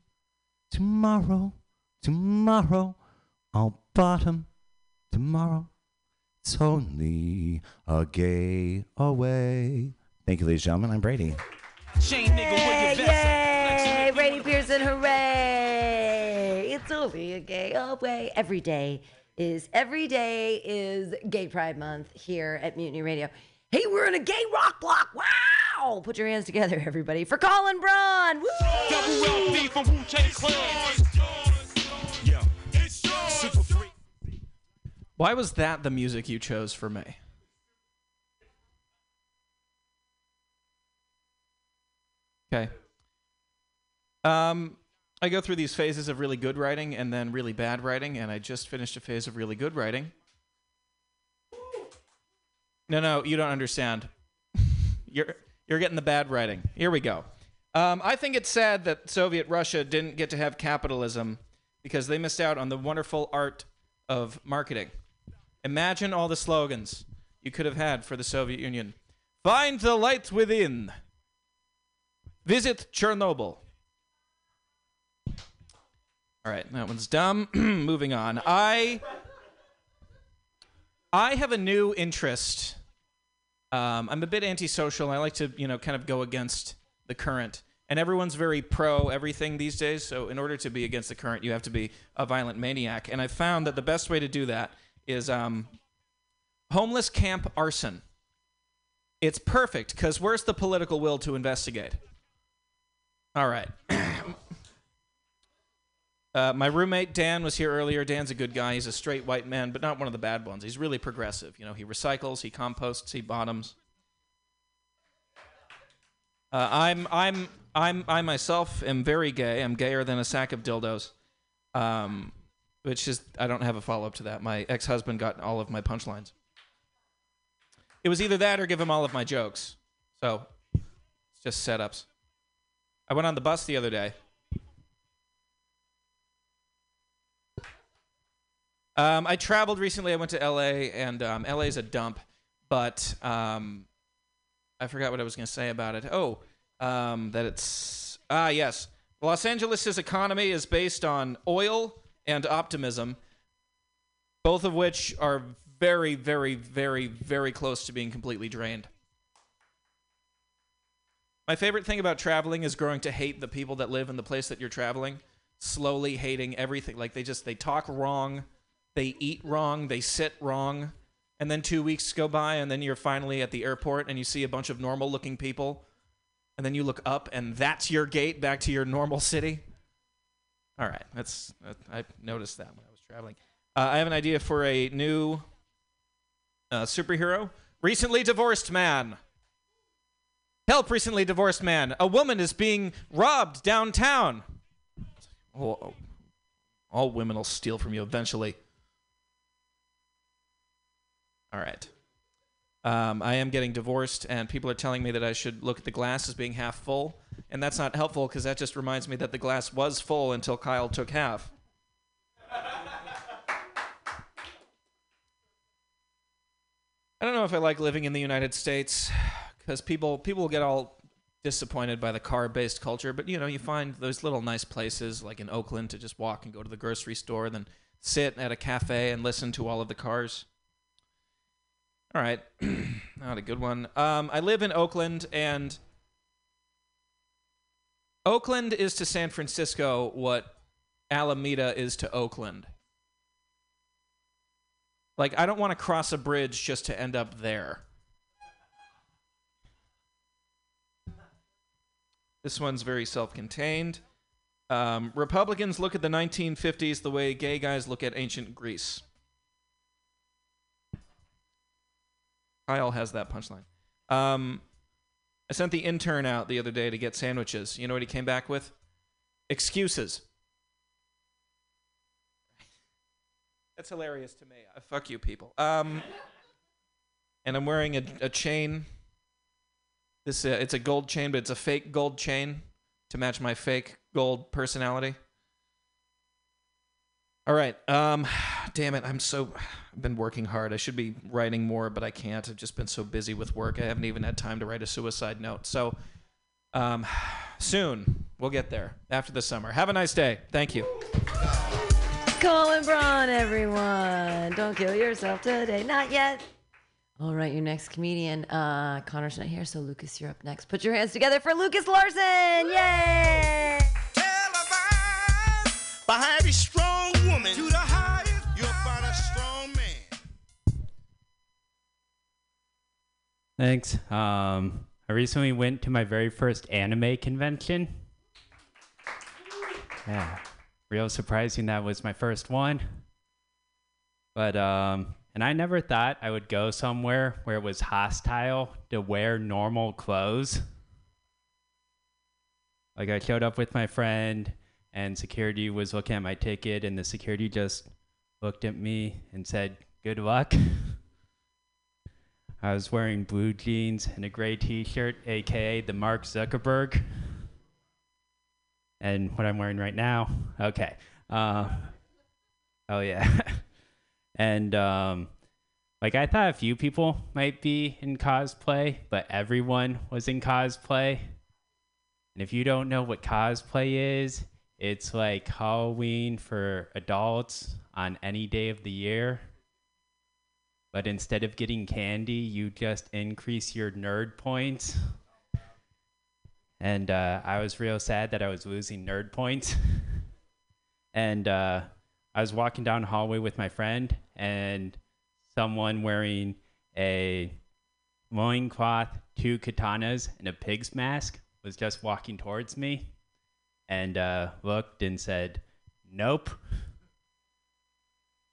tomorrow, tomorrow, I'll bottom tomorrow. It's only a gay away. Thank you, ladies and gentlemen. I'm Brady. Shane, nigga, yay, yay, Brady Pearson, hooray. It's only a gay away. Every day is, every day is Gay Pride Month here at Mutiny Radio. Hey, we're in a gay rock block. Wow! Put your hands together, everybody, for Colin Braun. Woo! Double L D from Wu-Tang Clan. Why was that the music you chose for me? Okay. Um, I go through these phases of really good writing and then really bad writing, and I just finished a phase of really good writing. No, no, you don't understand. You're you're getting the bad writing. Here we go. Um, I think it's sad that Soviet Russia didn't get to have capitalism because they missed out on the wonderful art of marketing. Imagine all the slogans you could have had for the Soviet Union. Find the light within. Visit Chernobyl. All right, that one's dumb. Moving on. I... I have a new interest. Um, I'm a bit antisocial. I like to, you know, kind of go against the current. And everyone's very pro everything these days. So in order to be against the current, you have to be a violent maniac. And I found that the best way to do that is um, homeless camp arson. It's perfect, because where's the political will to investigate? All right. Uh, my roommate, Dan, was here earlier. Dan's a good guy. He's a straight white man, but not one of the bad ones. He's really progressive. You know, he recycles, he composts, he bottoms. Uh, I'm, I'm, I'm, I myself am very gay. I'm gayer than a sack of dildos, um, which is, I don't have a follow-up to that. My ex-husband got all of my punchlines. It was either that or give him all of my jokes. So, it's just setups. I went on the bus the other day. Um, I traveled recently. I went to L A, and um, L A's a dump, but um, I forgot what I was going to say about it. Oh, um, that it's... Ah, yes. Los Angeles' economy is based on oil and optimism, both of which are very, very, very, very close to being completely drained. My favorite thing about traveling is growing to hate the people that live in the place that you're traveling, slowly hating everything. Like, they just, they talk wrong. They eat wrong, they sit wrong, and then two weeks go by, and then you're finally at the airport, and you see a bunch of normal-looking people, and then you look up, and that's your gate back to your normal city. All right, that's uh, I noticed that when I was traveling. Uh, I have an idea for a new uh, superhero. Recently divorced man. Help, recently divorced man. A woman is being robbed downtown. Oh, all women will steal from you eventually. All right. Um, I am getting divorced, and people are telling me that I should look at the glass as being half full, and that's not helpful because that just reminds me that the glass was full until Kyle took half. I don't know if I like living in the United States because people people get all disappointed by the car-based culture, but, you know, you find those little nice places like in Oakland to just walk and go to the grocery store, then sit at a cafe and listen to all of the cars. All right, not a good one. Um, I live in Oakland, and Oakland is to San Francisco what Alameda is to Oakland. Like, I don't want to cross a bridge just to end up there. This one's very self-contained. Um, Republicans look at the nineteen fifties the way gay guys look at ancient Greece. Kyle has that punchline. Um, I sent the intern out the other day to get sandwiches. You know what he came back with? Excuses. That's hilarious to me. Uh, fuck you, people. Um, and I'm wearing a, a chain. This uh, it's a gold chain, but it's a fake gold chain to match my fake gold personality. All right. Um, damn it. I'm so... I've been working hard. I should be writing more, but I can't. I've just been so busy with work. I haven't even had time to write a suicide note. So um, soon, we'll get there after the summer. Have a nice day. Thank you. Colin Braun, everyone. Don't kill yourself today. Not yet. All right. Your next comedian. Uh, Connor's not here, so Lucas, you're up next. Put your hands together for Lucas Larson. Yay! Televised by every strong woman. To the highest, you'll find a strong man. Thanks. Um, I recently went to my very first anime convention. Yeah. Real surprising that was my first one. But, um, and I never thought I would go somewhere where it was hostile to wear normal clothes. Like, I showed up with my friend, and security was looking at my ticket, and the security just looked at me and said, "Good luck." I was wearing blue jeans and a gray t-shirt, aka the Mark Zuckerberg. And what I'm wearing right now, okay. Uh, oh yeah. And um, like, I thought a few people might be in cosplay, but everyone was in cosplay. And if you don't know what cosplay is, it's like Halloween for adults on any day of the year. But instead of getting candy, you just increase your nerd points. And uh, I was real sad that I was losing nerd points. And uh, I was walking down the hallway with my friend, and someone wearing a loincloth, two katanas, and a pig's mask was just walking towards me and uh, looked and said, nope.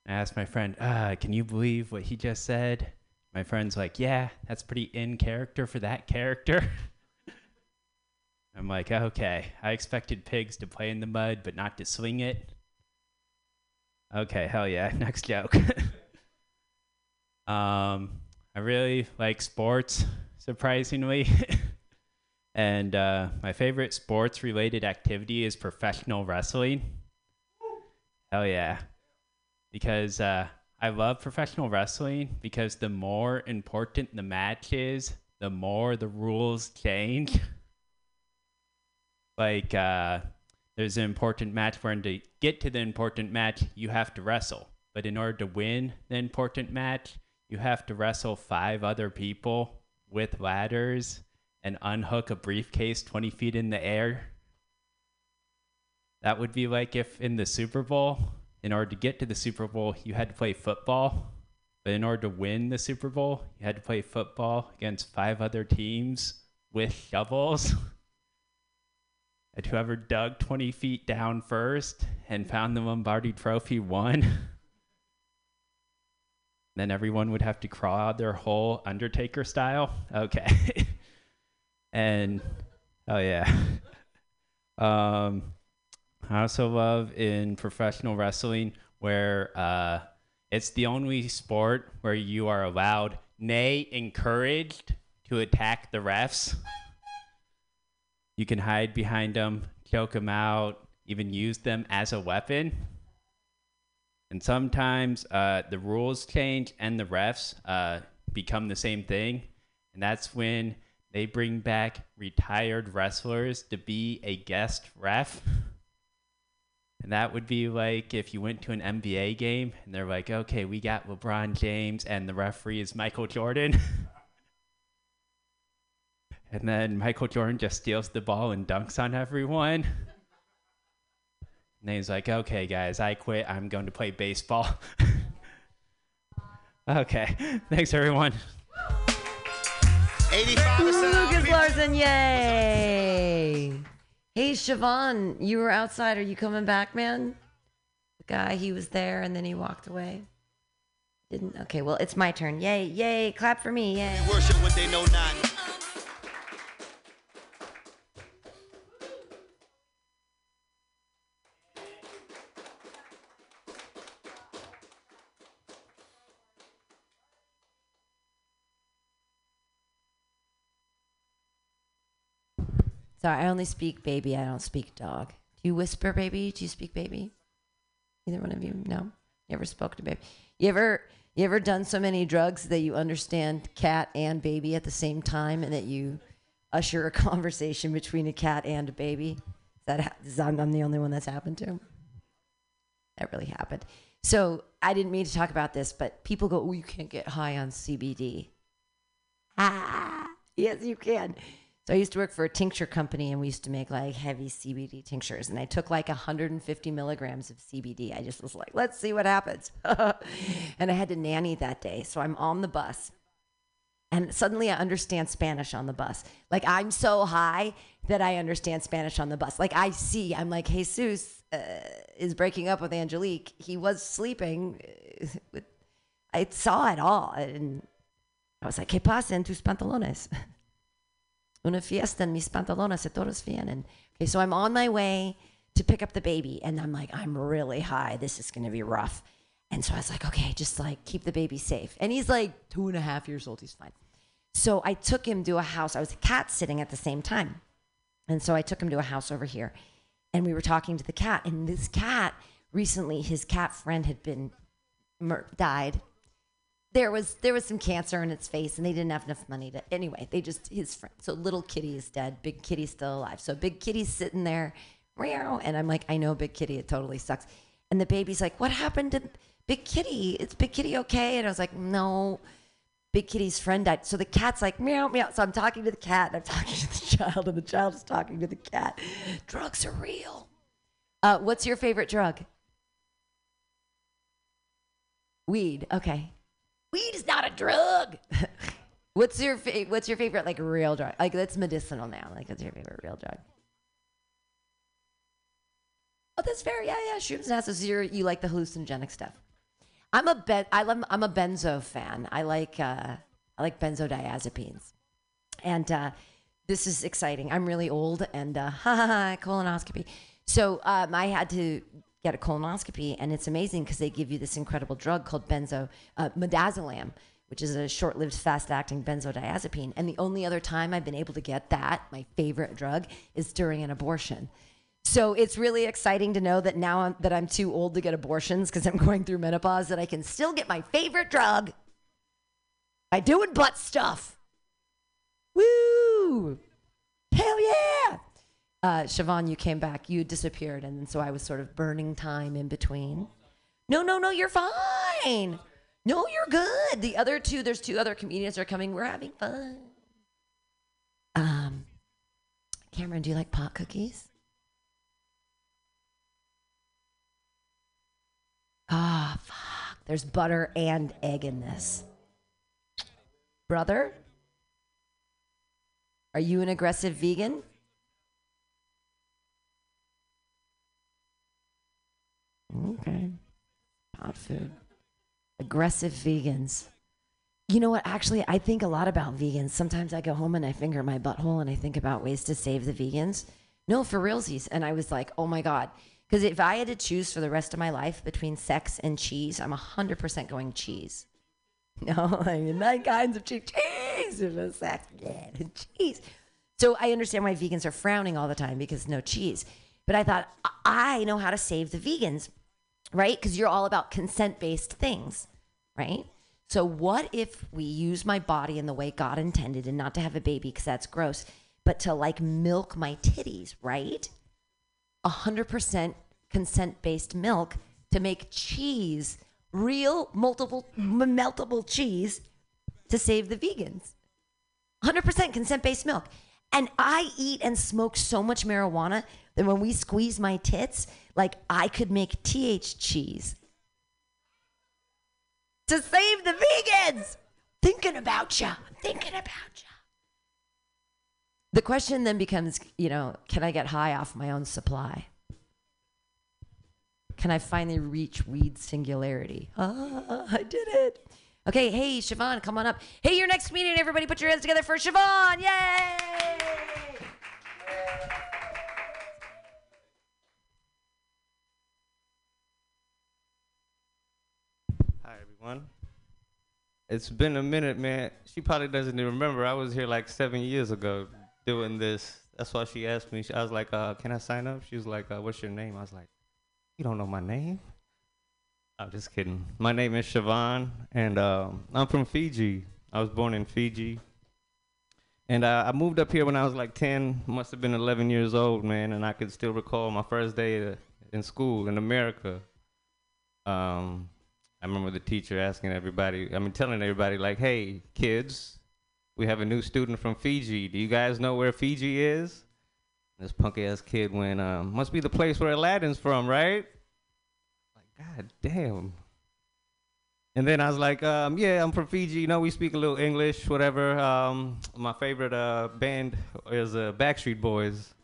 I asked my friend, uh, can you believe what he just said? My friend's like, yeah, that's pretty in character for that character. I'm like, okay, I expected pigs to play in the mud, but not to swing it. Okay, hell yeah, next joke. um, I really like sports, surprisingly. And uh, my favorite sports-related activity is professional wrestling. Hell yeah. Because uh, I love professional wrestling because the more important the match is, the more the rules change. Like, uh, there's an important match where to get to the important match, you have to wrestle. But in order to win the important match, you have to wrestle five other people with ladders and unhook a briefcase twenty feet in the air. That would be like if in the Super Bowl, in order to get to the Super Bowl, you had to play football. But in order to win the Super Bowl, you had to play football against five other teams with shovels. And whoever dug twenty feet down first and found the Lombardi Trophy won. Then everyone would have to crawl out their hole Undertaker style. Okay. And, oh yeah. Um, I also love in professional wrestling where uh, it's the only sport where you are allowed, nay, encouraged, to attack the refs. You can hide behind them, choke them out, even use them as a weapon. And sometimes uh, the rules change and the refs uh, become the same thing. And that's when they bring back retired wrestlers to be a guest ref. And that would be like if you went to an N B A game and they're like, okay, we got LeBron James and the referee is Michael Jordan. And then Michael Jordan just steals the ball and dunks on everyone. And then he's like, okay, guys, I quit. I'm going to play baseball. Okay. Thanks, everyone. Lucas Larson, yay. Hey, Siobhan, you were outside. Are you coming back, man? The guy, he was there, and then he walked away. Didn't? Okay, well, it's my turn. Yay, yay. Clap for me, yay. Worship what they know not. Sorry, I only speak baby. I don't speak dog. Do you whisper baby? Do you speak baby? Either one of you? No? You ever spoke to baby? You ever you ever done so many drugs that you understand cat and baby at the same time and that you usher a conversation between a cat and a baby? Is that ha- is I'm, I'm the only one that's happened to? That really happened. So I didn't mean to talk about this, but people go, oh, you can't get high on C B D. Ah, yes, you can. So I used to work for a tincture company, and we used to make like heavy C B D tinctures. And I took like one hundred fifty milligrams of C B D. I just was like, let's see what happens. And I had to nanny that day. So I'm on the bus, and suddenly I understand Spanish on the bus. Like I'm so high that I understand Spanish on the bus. Like I see, I'm like, Jesus uh, is breaking up with Angelique. He was sleeping. I saw it all. And I was like, ¿Qué pasa en tus pantalones? Una fiesta en mis pantalones, todos vienen. Okay, so I'm on my way to pick up the baby, and I'm like, I'm really high. This is going to be rough. And so I was like, okay, just like keep the baby safe. And he's like two and a half years old. He's fine. So I took him to a house. I was cat sitting at the same time. And so I took him to a house over here, and we were talking to the cat. And this cat, recently, his cat friend had been mur- died. There was there was some cancer in its face, and they didn't have enough money to. Anyway, they just his friend. So little kitty is dead. Big kitty's still alive. So big kitty's sitting there, and I'm like, I know big kitty. It totally sucks. And the baby's like, what happened to big kitty? Is big kitty okay? And I was like, no, big kitty's friend died. So the cat's like, meow meow. So I'm talking to the cat, and I'm talking to the child, and the child is talking to the cat. Drugs are real. Uh, what's your favorite drug? Weed. Okay. Weed is not a drug. What's your fa- What's your favorite like real drug? Like that's medicinal now. Like what's your favorite real drug? Oh, that's fair. Yeah, yeah. Shrooms and acid. So you're, you like the hallucinogenic stuff. I'm a ben. I love. I'm a benzo fan. I like. Uh, I like benzodiazepines, and uh, this is exciting. I'm really old, and uh, colonoscopy. So um, I had to get a colonoscopy, and it's amazing because they give you this incredible drug called benzo uh, midazolam, which is a short-lived, fast-acting benzodiazepine. And the only other time I've been able to get that, my favorite drug, is during an abortion. So it's really exciting to know that now I'm, that I'm too old to get abortions because I'm going through menopause, that I can still get my favorite drug by doing butt stuff. Woo! Hell yeah! Uh, Siobhan, you came back. You disappeared, and so I was sort of burning time in between. No, no, no, you're fine. No, you're good. The other two, there's two other comedians that are coming. We're having fun. Um, Cameron, do you like pot cookies? Ah, oh, fuck. There's butter and egg in this. Brother? Are you an aggressive vegan? Okay. Hot food. Aggressive vegans. You know what? Actually, I think a lot about vegans. Sometimes I go home and I finger my butthole and I think about ways to save the vegans. No, for realsies. And I was like, oh my God. Because if I had to choose for the rest of my life between sex and cheese, I'm one hundred percent going cheese. No, I mean, nine kinds of cheese. Cheese! There's sex. Yeah, cheese. So I understand why vegans are frowning all the time because no cheese. But I thought, I know how to save the vegans, right? Because you're all about consent-based things, right? So what if we use my body in the way God intended and not to have a baby because that's gross, but to like milk my titties, right? one hundred percent consent-based milk to make cheese, real multiple meltable cheese to save the vegans. one hundred percent consent-based milk. And I eat and smoke so much marijuana that when we squeeze my tits, like I could make T H cheese to save the vegans. Thinking about ya. Thinking about ya. The question then becomes, you know, can I get high off my own supply? Can I finally reach weed singularity? Ah, I did it. Okay, hey, Siobhan, come on up. Hey, your next comedian, everybody, put your hands together for Siobhan. Yay! Hi, everyone. It's been a minute, man. She probably doesn't even remember. I was here like seven years ago doing this. That's why she asked me. I was like, uh, can I sign up? She was like, uh, what's your name? I was like, you don't know my name? I'm just kidding. My name is Siobhan, and um, I'm from Fiji. I was born in Fiji. And uh, I moved up here when I was like ten, must have been eleven years old, man. And I could still recall my first day in school in America. Um... I remember the teacher asking everybody, I mean, telling everybody, like, hey, kids, we have a new student from Fiji. Do you guys know where Fiji is? And this punk-ass kid went, um, must be the place where Aladdin's from, right? Like, God damn. And then I was like, um, yeah, I'm from Fiji. You know, we speak a little English, whatever. Um, my favorite uh, band is uh, Backstreet Boys.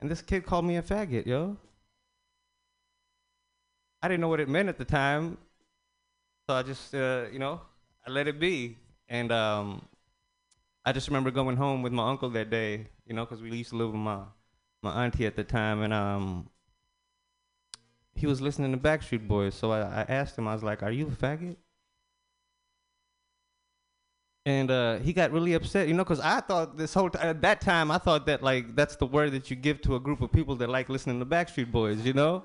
And this kid called me a faggot, yo. I didn't know what it meant at the time. So I just, uh, you know, I let it be. And um, I just remember going home with my uncle that day, you know, because we used to live with my, my auntie at the time. And um, he was listening to Backstreet Boys. So I, I asked him, I was like, are you a faggot? And uh, he got really upset, you know, because I thought this whole time, at that time, I thought that, like, that's the word that you give to a group of people that like listening to Backstreet Boys, you know?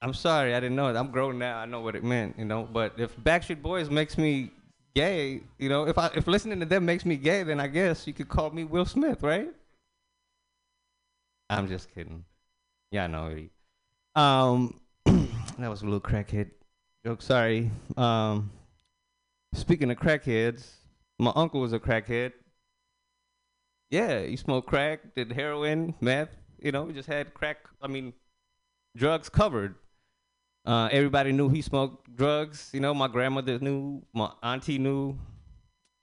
I'm sorry, I didn't know it. I'm grown now. I know what it meant, you know. But if Backstreet Boys makes me gay, you know, if I if listening to them makes me gay, then I guess you could call me Will Smith, right? I'm just kidding. Yeah, I know. Um, that was a little crackhead joke. Sorry. Um, speaking of crackheads, my uncle was a crackhead. Yeah, he smoked crack, did heroin, meth. You know, just had crack. I mean, drugs covered. Uh, everybody knew he smoked drugs. You know, my grandmother knew, my auntie knew,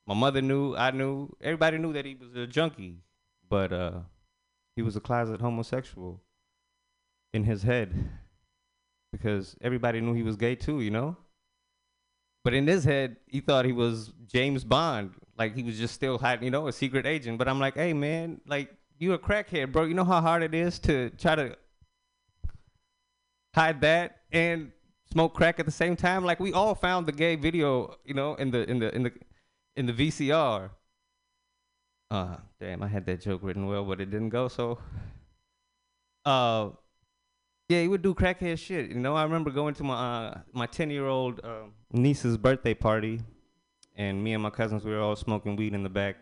my mother knew, I knew, everybody knew that he was a junkie, but uh, he was a closet homosexual in his head because everybody knew he was gay too, you know? But in his head, he thought he was James Bond. Like, he was just still hiding, you know, a secret agent. But I'm like, hey, man, like, you a crackhead, bro. You know how hard it is to try to hide that and smoke crack at the same time? Like, we all found the gay video, you know, in the in the in the in the V C R. Uh, damn, I had that joke written well, but it didn't go. So, uh, yeah, he would do crackhead shit. You know, I remember going to my uh, my ten-year-old uh, niece's birthday party, and me and my cousins, we were all smoking weed in the back,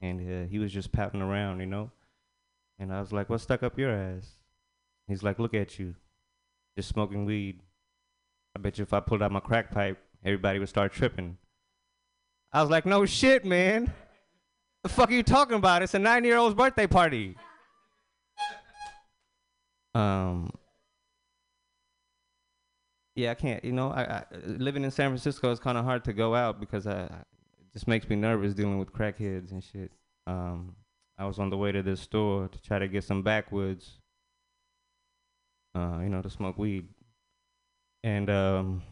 and uh, he was just pouting around, you know? And I was like, what's stuck up your ass? He's like, look at you, just smoking weed. I bet you if I pulled out my crack pipe, everybody would start tripping. I was like, no shit, man. The fuck are you talking about? It's a nine-year-old's birthday party. um... Yeah, I can't, you know, I, I, living in San Francisco is kind of hard to go out because I, I, it just makes me nervous dealing with crackheads and shit. Um, I was on the way to this store to try to get some backwoods, uh, you know, to smoke weed. And um,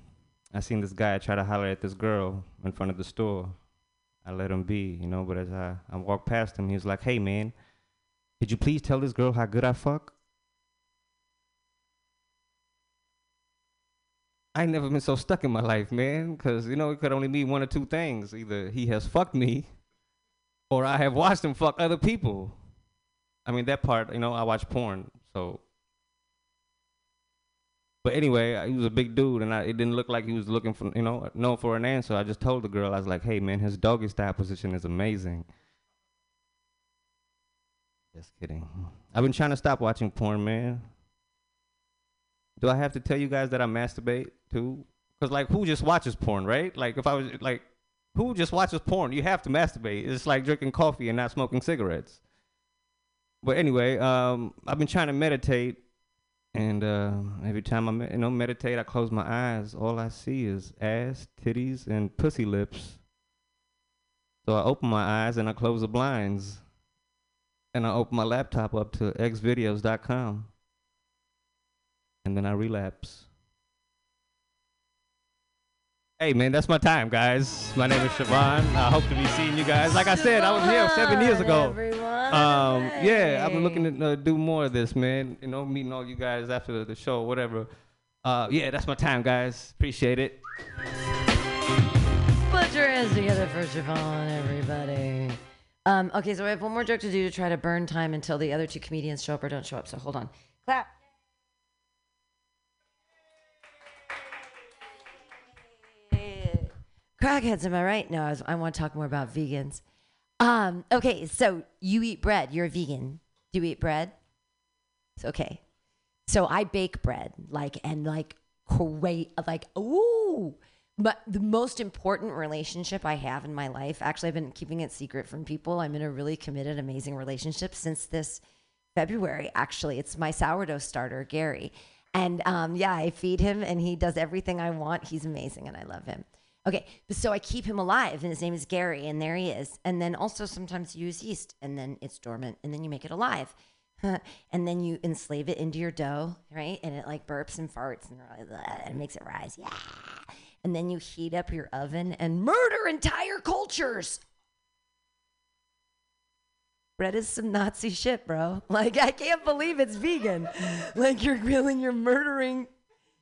I seen this guy try to holler at this girl in front of the store. I let him be, you know, but as I, I walked past him, he was like, hey, man, could you please tell this girl how good I fuck? I ain't never been so stuck in my life, man, because, you know, it could only mean one or two things. Either he has fucked me or I have watched him fuck other people. I mean, that part, you know, I watch porn, so. But anyway, he was a big dude, and I, it didn't look like he was looking for, you know, no for an answer. I just told the girl, I was like, hey, man, his doggy style position is amazing. Just kidding. I've been trying to stop watching porn, man. Do I have to tell you guys that I masturbate too? Because, like, who just watches porn, right? Like, if I was, like, who just watches porn? You have to masturbate. It's like drinking coffee and not smoking cigarettes. But anyway, um, I've been trying to meditate. And uh, every time I me- you know, meditate, I close my eyes. All I see is ass, titties, and pussy lips. So I open my eyes and I close the blinds. And I open my laptop up to x videos dot com. And then I relapse. Hey, man, that's my time, guys. My name is Siobhan. I hope to be seeing you guys. Like I said, I was here seven years ago. Um, yeah, I've been looking to uh, do more of this, man. You know, meeting all you guys after the show, whatever. Uh, yeah, that's my time, guys. Appreciate it. Put your hands together for Siobhan, everybody. Um, okay, so we have one more joke to do to try to burn time until the other two comedians show up or don't show up. So hold on. Clap. Crackheads, am I right? No, I, was, I want to talk more about vegans. Um, okay, so you eat bread. You're a vegan. Do you eat bread? It's okay. So I bake bread, like, and like, great, like, ooh. But the most important relationship I have in my life, actually, I've been keeping it secret from people. I'm in a really committed, amazing relationship since this February, actually. It's my sourdough starter, Gary. And um, yeah, I feed him, and he does everything I want. He's amazing, and I love him. Okay, so I keep him alive, and his name is Gary, and there he is. And then also sometimes you use yeast, and then it's dormant, and then you make it alive. And then you enslave it into your dough, right? And it like burps and farts, and, and it makes it rise. Yeah. And then you heat up your oven and murder entire cultures. Bread is some Nazi shit, bro. Like, I can't believe it's vegan. Like, you're grilling, you're murdering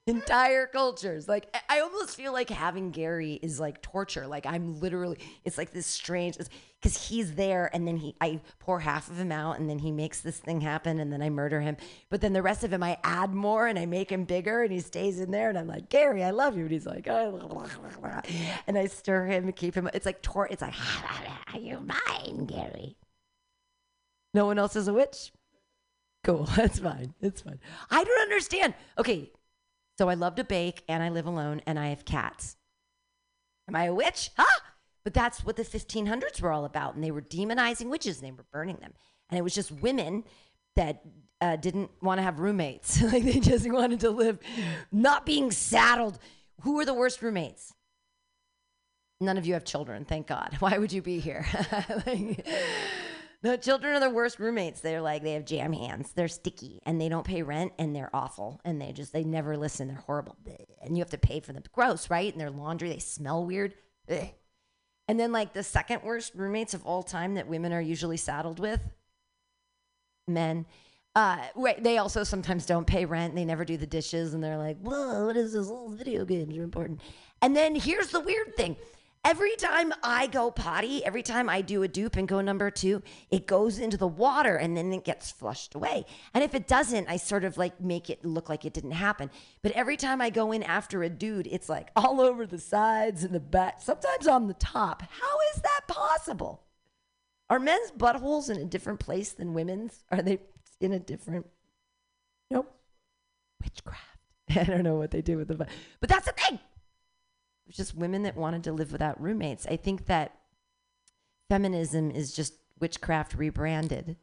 entire cultures. Like, I almost feel like having Gary is like torture. Like, I'm literally, it's like this strange, because he's there, and then he, I pour half of him out, and then he makes this thing happen, and then I murder him. But then the rest of him, I add more, and I make him bigger, and he stays in there, and I'm like, Gary, I love you. And he's like, oh. And I stir him and keep him. It's like, tor- it's like, are you mine, Gary? No one else is a witch? Cool, that's fine, that's fine. I don't understand. Okay. So I love to bake, and I live alone, and I have cats. Am I a witch? Huh? But that's what the fifteen hundreds were all about, and they were demonizing witches, and they were burning them. And it was just women that uh, didn't want to have roommates. Like, they just wanted to live not being saddled. Who were the worst roommates? None of you have children, thank God. Why would you be here? Like, no, children are the worst roommates. They're like, they have jam hands. They're sticky, and they don't pay rent, and they're awful, and they just, they never listen. They're horrible. And you have to pay for them. Gross, right? And their laundry, they smell weird. Ugh. And then, like, the second worst roommates of all time that women are usually saddled with, men. Uh, right, they also sometimes don't pay rent. They never do the dishes, and they're like, whoa, what is this? All video games are important. And then here's the weird thing. Every time I go potty, every time I do a dupe and go number two, it goes into the water and then it gets flushed away. And if it doesn't, I sort of like make it look like it didn't happen. But every time I go in after a dude, it's like all over the sides and the back, sometimes on the top. How is that possible? Are men's buttholes in a different place than women's? Are they in a different, nope, witchcraft? I don't know what they do with the butt. But that's the thing. It's just women that wanted to live without roommates. I think that feminism is just witchcraft rebranded.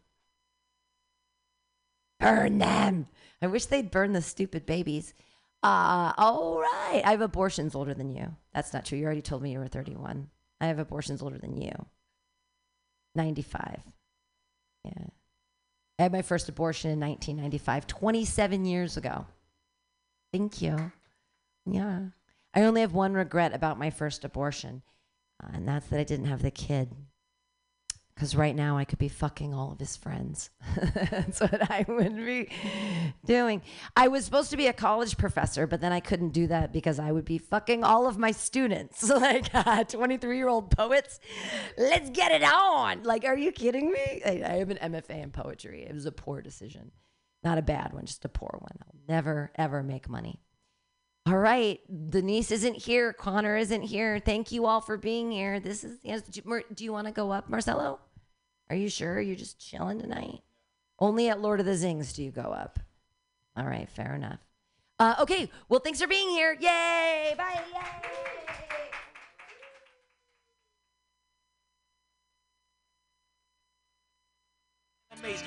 Burn them. I wish they'd burn the stupid babies. Uh, all right. I have abortions older than you. That's not true. You already told me you were thirty-one. I have abortions older than you. ninety-five. Yeah. I had my first abortion in nineteen ninety-five, twenty-seven years ago. Thank you. Yeah. I only have one regret about my first abortion, uh, and that's that I didn't have the kid. Because right now I could be fucking all of his friends. That's what I would be doing. I was supposed to be a college professor, but then I couldn't do that because I would be fucking all of my students. Like uh, twenty-three-year-old poets, let's get it on. Like, are you kidding me? I, I have an M F A in poetry. It was a poor decision. Not a bad one, just a poor one. I'll never, ever make money. All right, Denise isn't here. Connor isn't here. Thank you all for being here. This is, do you want to go up, Marcelo? Are you sure? Are you just chilling tonight? Only at Lord of the Zings do you go up. All right, fair enough. Uh, okay, well, thanks for being here. Yay! Bye! Yay!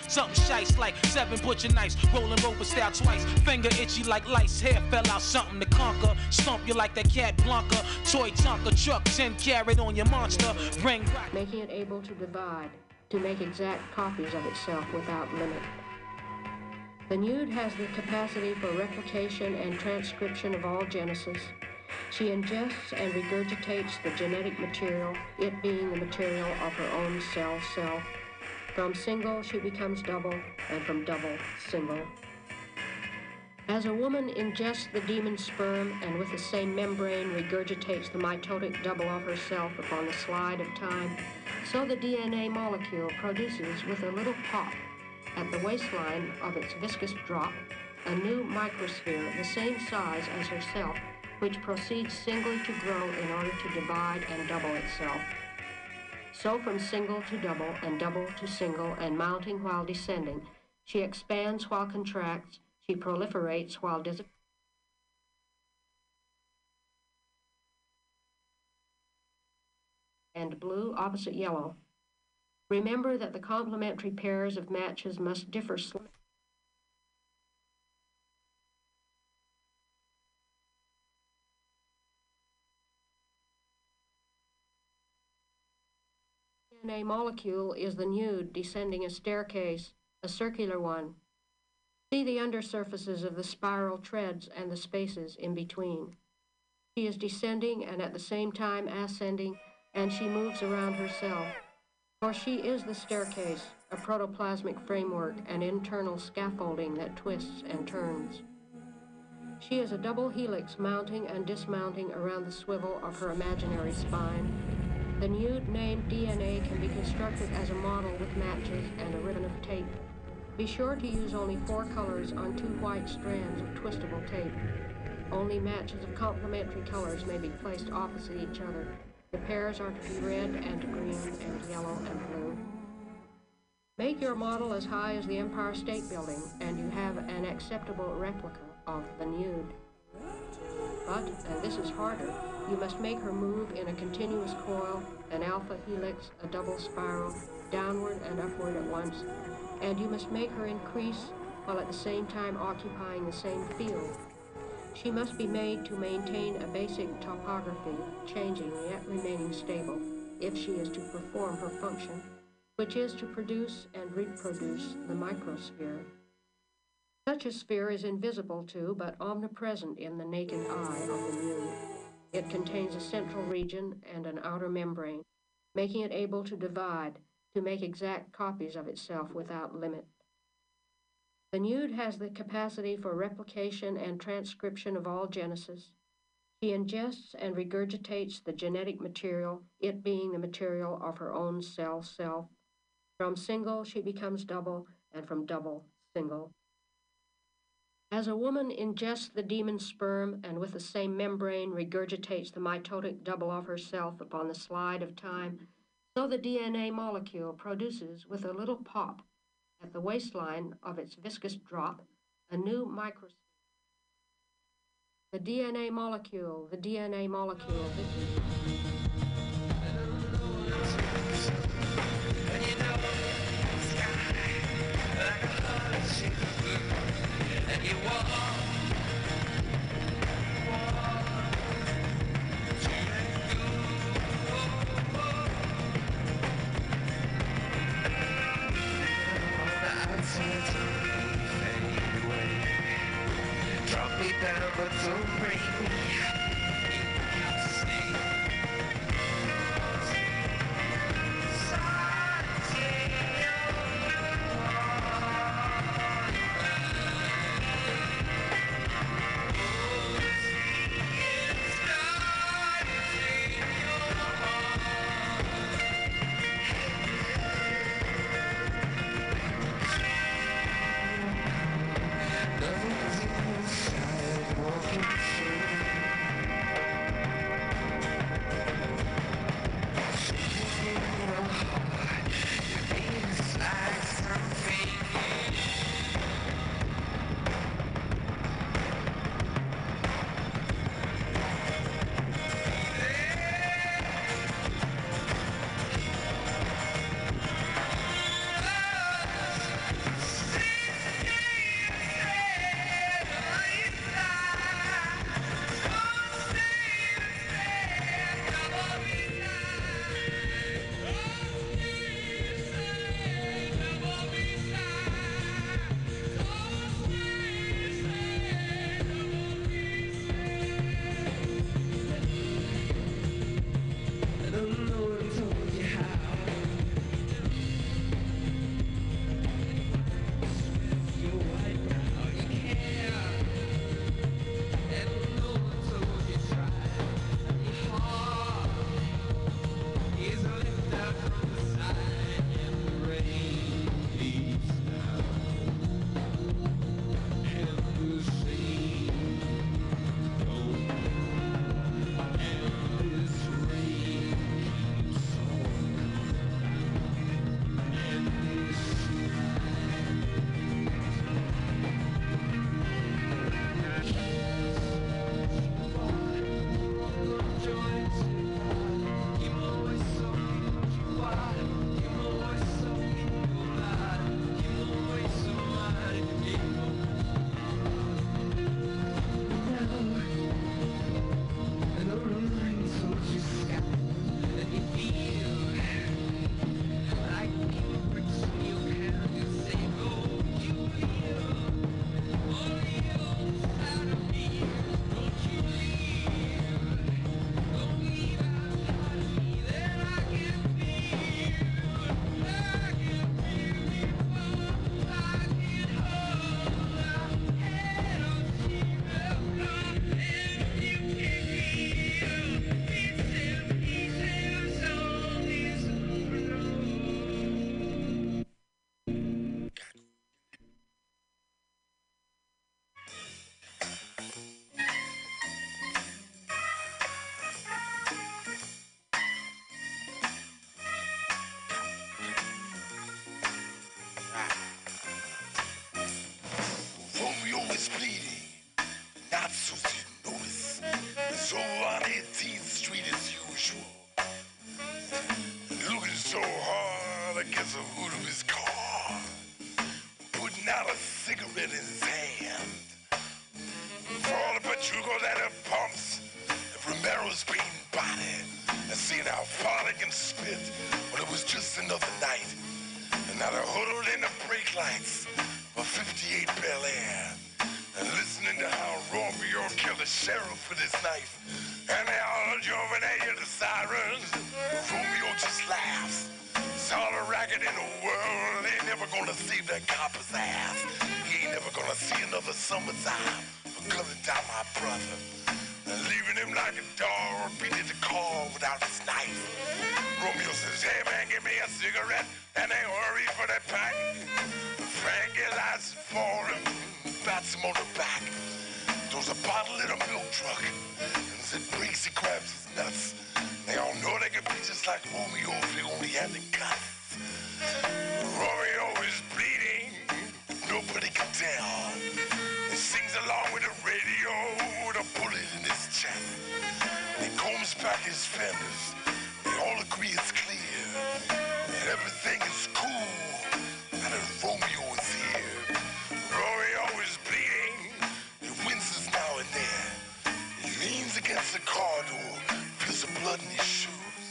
Something shice like seven butcher knives, rolling rover style twice. Finger itchy like lice, hair fell out, something to conquer. Stomp you like that cat Blanca, toy Tonka truck, ten carat on your monster. Ring rock. Making it able to divide, to make exact copies of itself without limit. The nude has the capacity for replication and transcription of all genesis. She ingests and regurgitates the genetic material, it being the material of her own cell self. From single, she becomes double, and from double, single. As a woman ingests the demon sperm and with the same membrane regurgitates the mitotic double of herself upon the slide of time, so the D N A molecule produces with a little pop at the waistline of its viscous drop a new microsphere the same size as herself, which proceeds singly to grow in order to divide and double itself. So from single to double and double to single and mounting while descending, she expands while contracts, she proliferates while disappears. And blue opposite yellow. Remember that the complementary pairs of matches must differ slightly. D N A molecule is the nude descending a staircase, a circular one. See the undersurfaces of the spiral treads and the spaces in between. She is descending and at the same time ascending, and she moves around herself. For she is the staircase, a protoplasmic framework, an internal scaffolding that twists and turns. She is a double helix mounting and dismounting around the swivel of her imaginary spine. The nude named D N A can be constructed as a model with matches and a ribbon of tape. Be sure to use only four colors on two white strands of twistable tape. Only matches of complementary colors may be placed opposite each other. The pairs are to be red and green and yellow and blue. Make your model as high as the Empire State Building, and you have an acceptable replica of the nude. But, and this is harder, you must make her move in a continuous coil, an alpha helix, a double spiral, downward and upward at once, and you must make her increase while at the same time occupying the same field. She must be made to maintain a basic topography, changing yet remaining stable, if she is to perform her function, which is to produce and reproduce the microsphere. Such a sphere is invisible to, but omnipresent in the naked eye of the new. It contains a central region and an outer membrane, making it able to divide, to make exact copies of itself without limit. The nude has the capacity for replication and transcription of all genesis. She ingests and regurgitates the genetic material, it being the material of her own cell self. From single, she becomes double, and from double, single. As a woman ingests the demon sperm and with the same membrane regurgitates the mitotic double of herself upon the slide of time, so the D N A molecule produces with a little pop at the waistline of its viscous drop a new microsphere. The D N A molecule, the D N A molecule. You walk, walk to let go. The outside time fade away. Drop me down, but don't break me. You gotta stay. Nothing's inside, walking through. Hugo Letter pumps, Romero's being bodied, and seeing how far they can spit. But it was just another night, and now they're huddled in the brake lights of fifty-eight Bel Air, and listening to how Romeo killed the sheriff with his knife, and they all drove and they hear the sirens. Romeo just laughs. It's all a racket in the world. They ain't never gonna save that copper's ass. He ain't never gonna see another summertime for coming down my brother and leaving him like a dog, beating the car without his knife. Romeo says, hey man, give me a cigarette, and they hurry for that pack. Frankie lights for him, bats him on the back. Throws a bottle in a milk truck, and as it breaks, he grabs his nuts. They all know they could be just like Romeo if they only had the guts. Romeo is bleeding, nobody can tell. He sings along with the radio with a bullet in his chest. He combs back his feathers. They all agree it's clear that everything is cool, and that Romeo is here. Romeo is bleeding. He winces now and then. He leans against the car door. There's blood in his shoes.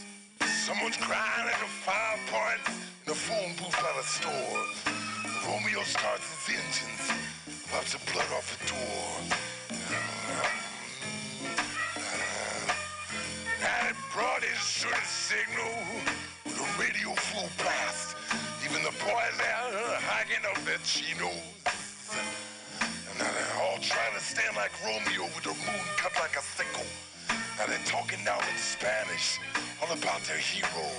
Someone's crying at the fire parts in a phone booth at a store. Romeo starts his engines, wipes the blood off the door. And it brought his shooting signal with a radio full blast. Even the boys are hacking up their chinos. And now they're all trying to stand like Romeo with the moon cut like a sickle. Now they're talking now in Spanish, all about their hero.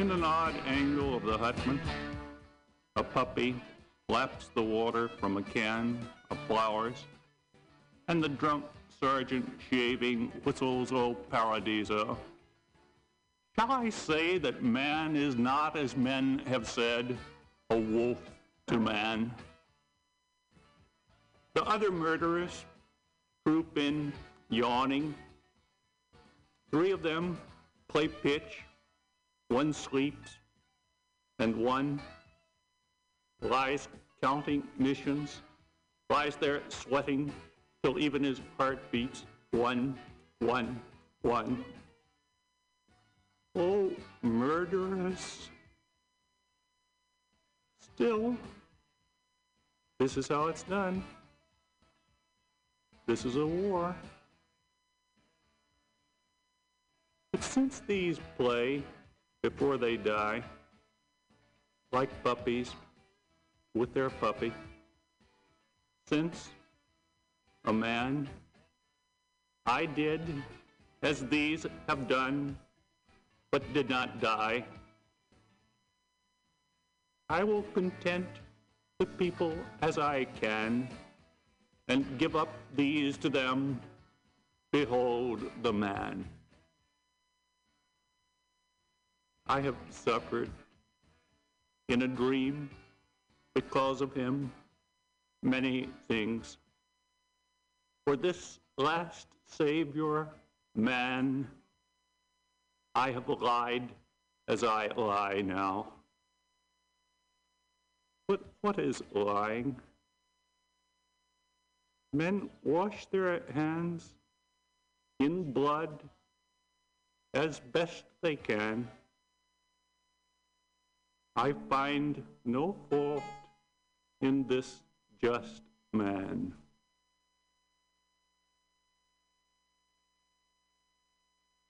In an odd angle of the hutment, a puppy laps the water from a can of flowers, and the drunk sergeant shaving whistles O Paradiso. Shall I say that man is not, as men have said, a wolf to man? The other murderers troop in, yawning. Three of them play pitch, one sleeps, and one lies counting missions, lies there sweating till even his heart beats one, one, one. Oh, murderous. Still, this is how it's done. This is a war. But since these play before they die, like puppies with their puppy, since a man, I did as these have done, but did not die, I will content the people as I can, and give up these to them. Behold the man. I have suffered in a dream because of him many things. For this last Savior, man, I have lied as I lie now. But what is lying? Men wash their hands in blood as best they can. I find no fault in this just man.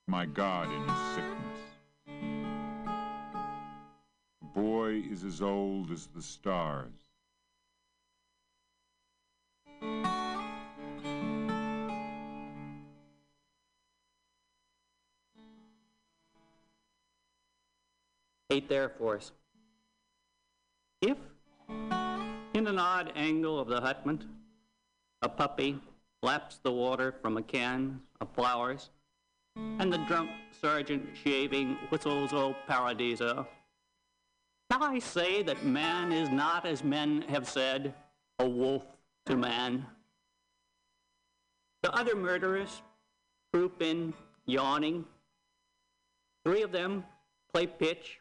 My God in his sickness. The boy is as old as the stars. Eight therefores. If, in an odd angle of the hutment, a puppy laps the water from a can of flowers, and the drunk sergeant shaving whistles O Paradiso, shall I say that man is not, as men have said, a wolf to man? The other murderers troop in, yawning. Three of them play pitch,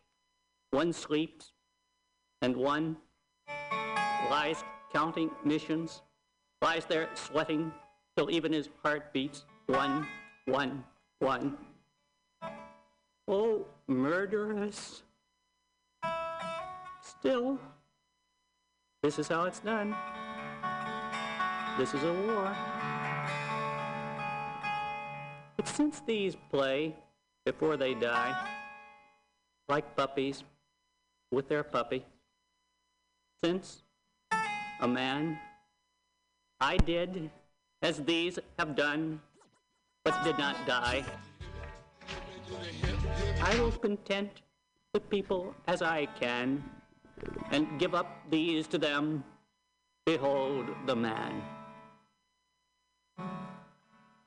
one sleeps, and one lies counting missions, lies there sweating till even his heart beats one, one, one. Oh, murderous. Still, this is how it's done. This is a war. But since these play before they die, like puppies with their puppy, since a man, I did as these have done, but did not die, I will content the people as I can, and give up these to them. Behold the man.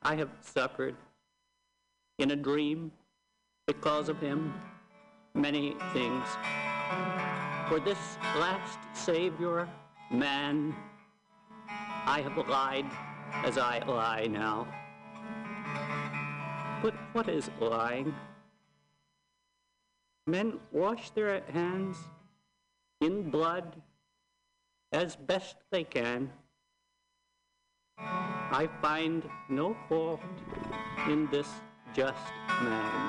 I have suffered in a dream because of him many things. For this last Savior, man, I have lied as I lie now. But what is lying? Men wash their hands in blood as best they can. I find no fault in this just man.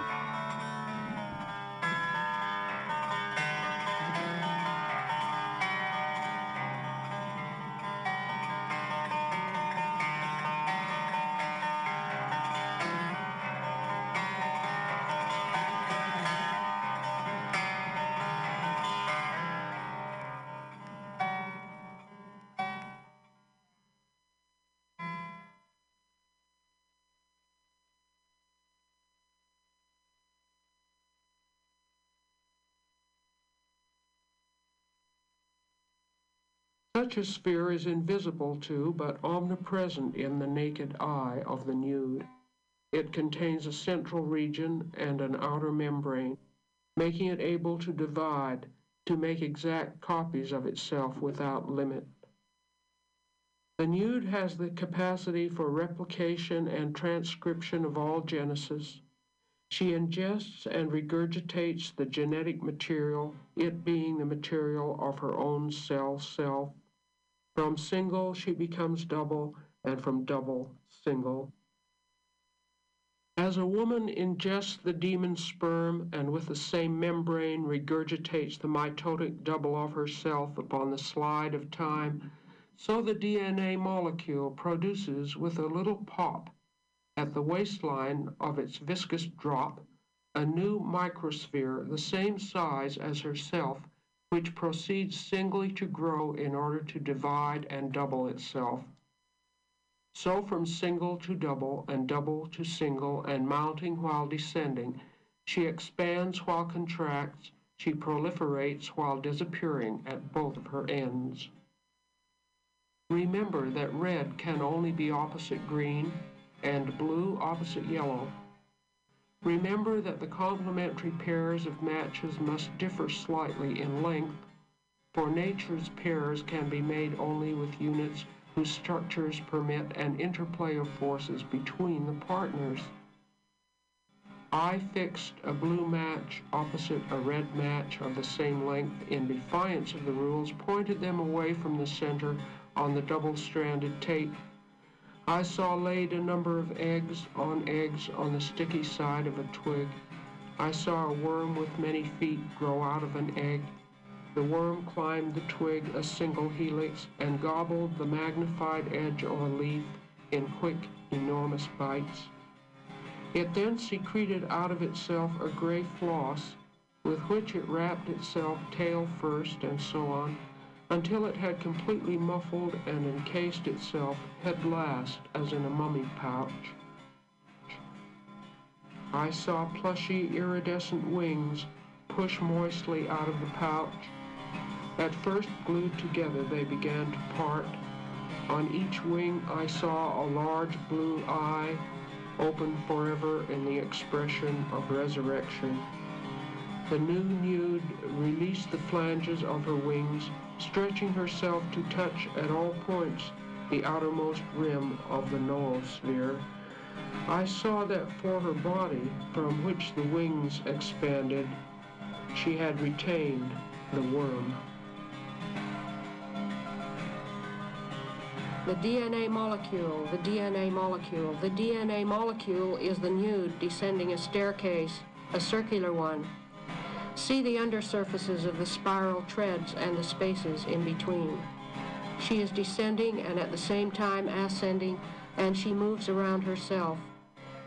Such a sphere is invisible to, but omnipresent in the naked eye of the nude. It contains a central region and an outer membrane, making it able to divide, to make exact copies of itself without limit. The nude has the capacity for replication and transcription of all genesis. She ingests and regurgitates the genetic material, it being the material of her own cell self. From single, she becomes double, and from double, single. As a woman ingests the demon sperm and with the same membrane regurgitates the mitotic double of herself upon the slide of time, so the D N A molecule produces with a little pop at the waistline of its viscous drop a new microsphere the same size as herself, which proceeds singly to grow in order to divide and double itself. So from single to double and double to single and mounting while descending, she expands while contracts, she proliferates while disappearing at both of her ends. Remember that red can only be opposite green and blue opposite yellow. Remember that the complementary pairs of matches must differ slightly in length, for nature's pairs can be made only with units whose structures permit an interplay of forces between the partners. I fixed a blue match opposite a red match of the same length in defiance of the rules, pointed them away from the center on the double-stranded tape. I saw laid a number of eggs on eggs on the sticky side of a twig. I saw a worm with many feet grow out of an egg. The worm climbed the twig a single helix and gobbled the magnified edge of a leaf in quick, enormous bites. It then secreted out of itself a gray floss, with which it wrapped itself tail first and so on, until it had completely muffled and encased itself head last as in a mummy pouch. I saw plushy, iridescent wings push moistly out of the pouch. At first glued together, they began to part. On each wing I saw a large blue eye, open forever in the expression of resurrection. The new nude released the flanges of her wings, stretching herself to touch at all points the outermost rim of the noosphere. I saw that for her body, from which the wings expanded, she had retained the worm. The D N A molecule, the D N A molecule, the D N A molecule is the nude descending a staircase, a circular one. See the undersurfaces of the spiral treads and the spaces in between. She is descending and at the same time ascending, and she moves around herself.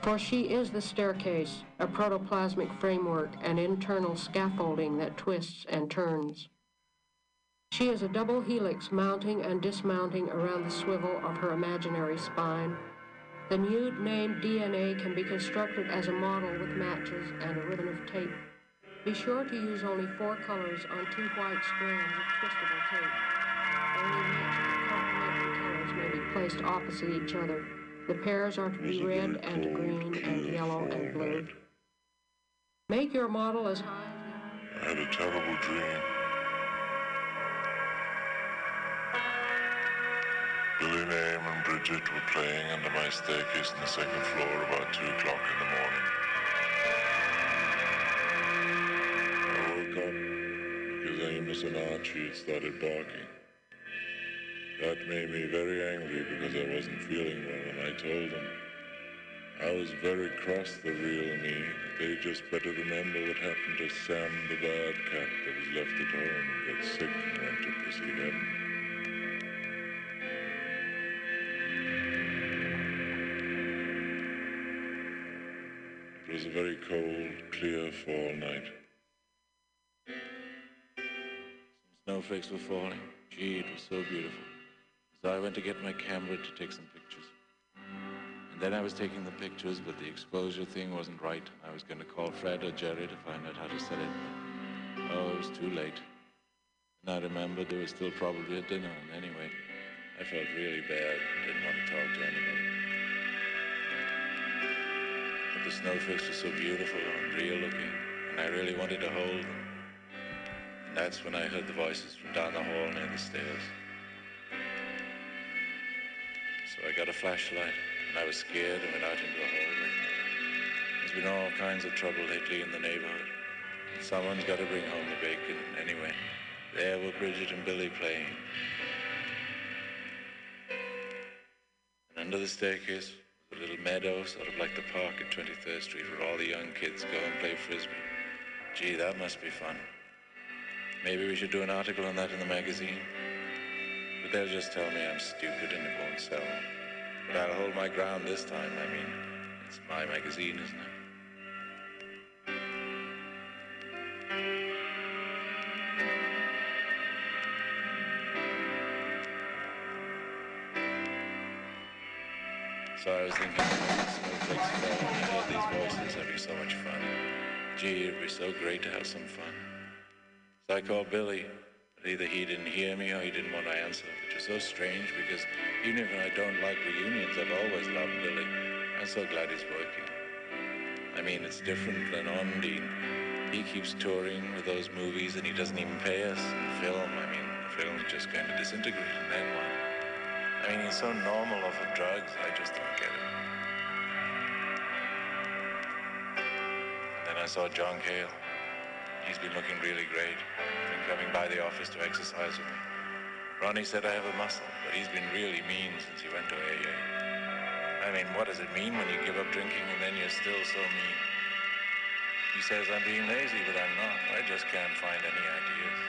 For she is the staircase, a protoplasmic framework, an internal scaffolding that twists and turns. She is a double helix mounting and dismounting around the swivel of her imaginary spine. The nude named D N A can be constructed as a model with matches and a ribbon of tape. Be sure to use only four colors on two white strands of twistable tape. Only matches complementary colors may be placed opposite each other. The pairs are to be red and green and yellow and blue. Make your model as high as... I had a terrible dream. Billy Name and Bridget were playing under my staircase on the second floor about two o'clock in the morning. I woke up because Amos and Archie had started barking. That made me very angry because I wasn't feeling well, and I told them I was very cross, the real me. They just better remember what happened to Sam the Bobcat that was left at home, got sick and went to pussy heaven. It was a very cold, clear fall night. Some snowflakes were falling. Gee, it was so beautiful. So I went to get my camera to take some pictures. And then I was taking the pictures, but the exposure thing wasn't right. I was going to call Fred or Jerry to find out how to set it. Oh, it was too late. I remember they were still probably at dinner, and anyway, I felt really bad, didn't want to talk to anybody. But the snowfish was so beautiful and real looking, and I really wanted to hold them. And that's when I heard the voices from down the hall near the stairs. So I got a flashlight, and I was scared and went out into the hallway. There's been all kinds of trouble lately in the neighborhood. Someone's got to bring home the bacon, anyway. There were Bridget and Billy playing. And under the staircase was a little meadow, sort of like the park at twenty-third street, where all the young kids go and play frisbee. Gee, that must be fun. Maybe we should do an article on that in the magazine. But they'll just tell me I'm stupid and it won't sell. But I'll hold my ground this time. I mean, it's my magazine, isn't it? So I was thinking, snowflakes fell, and I heard these voices, that'd be so much fun. Gee, it'd be so great to have some fun. So I called Billy, but either he didn't hear me or he didn't want to answer, which was so strange because even if I don't like reunions, I've always loved Billy. I'm so glad he's working. I mean, it's different than Ondine. He keeps touring with those movies and he doesn't even pay us. The film, I mean, the film's just going to disintegrate, and then what? I mean, he's so normal off of drugs, I just don't get it. And then I saw John Cale. He's been looking really great. He's been coming by the office to exercise with me. Ronnie said I have a muscle, but he's been really mean since he went to A A. I mean, what does it mean when you give up drinking and then you're still so mean? He says I'm being lazy, but I'm not. I just can't find any ideas.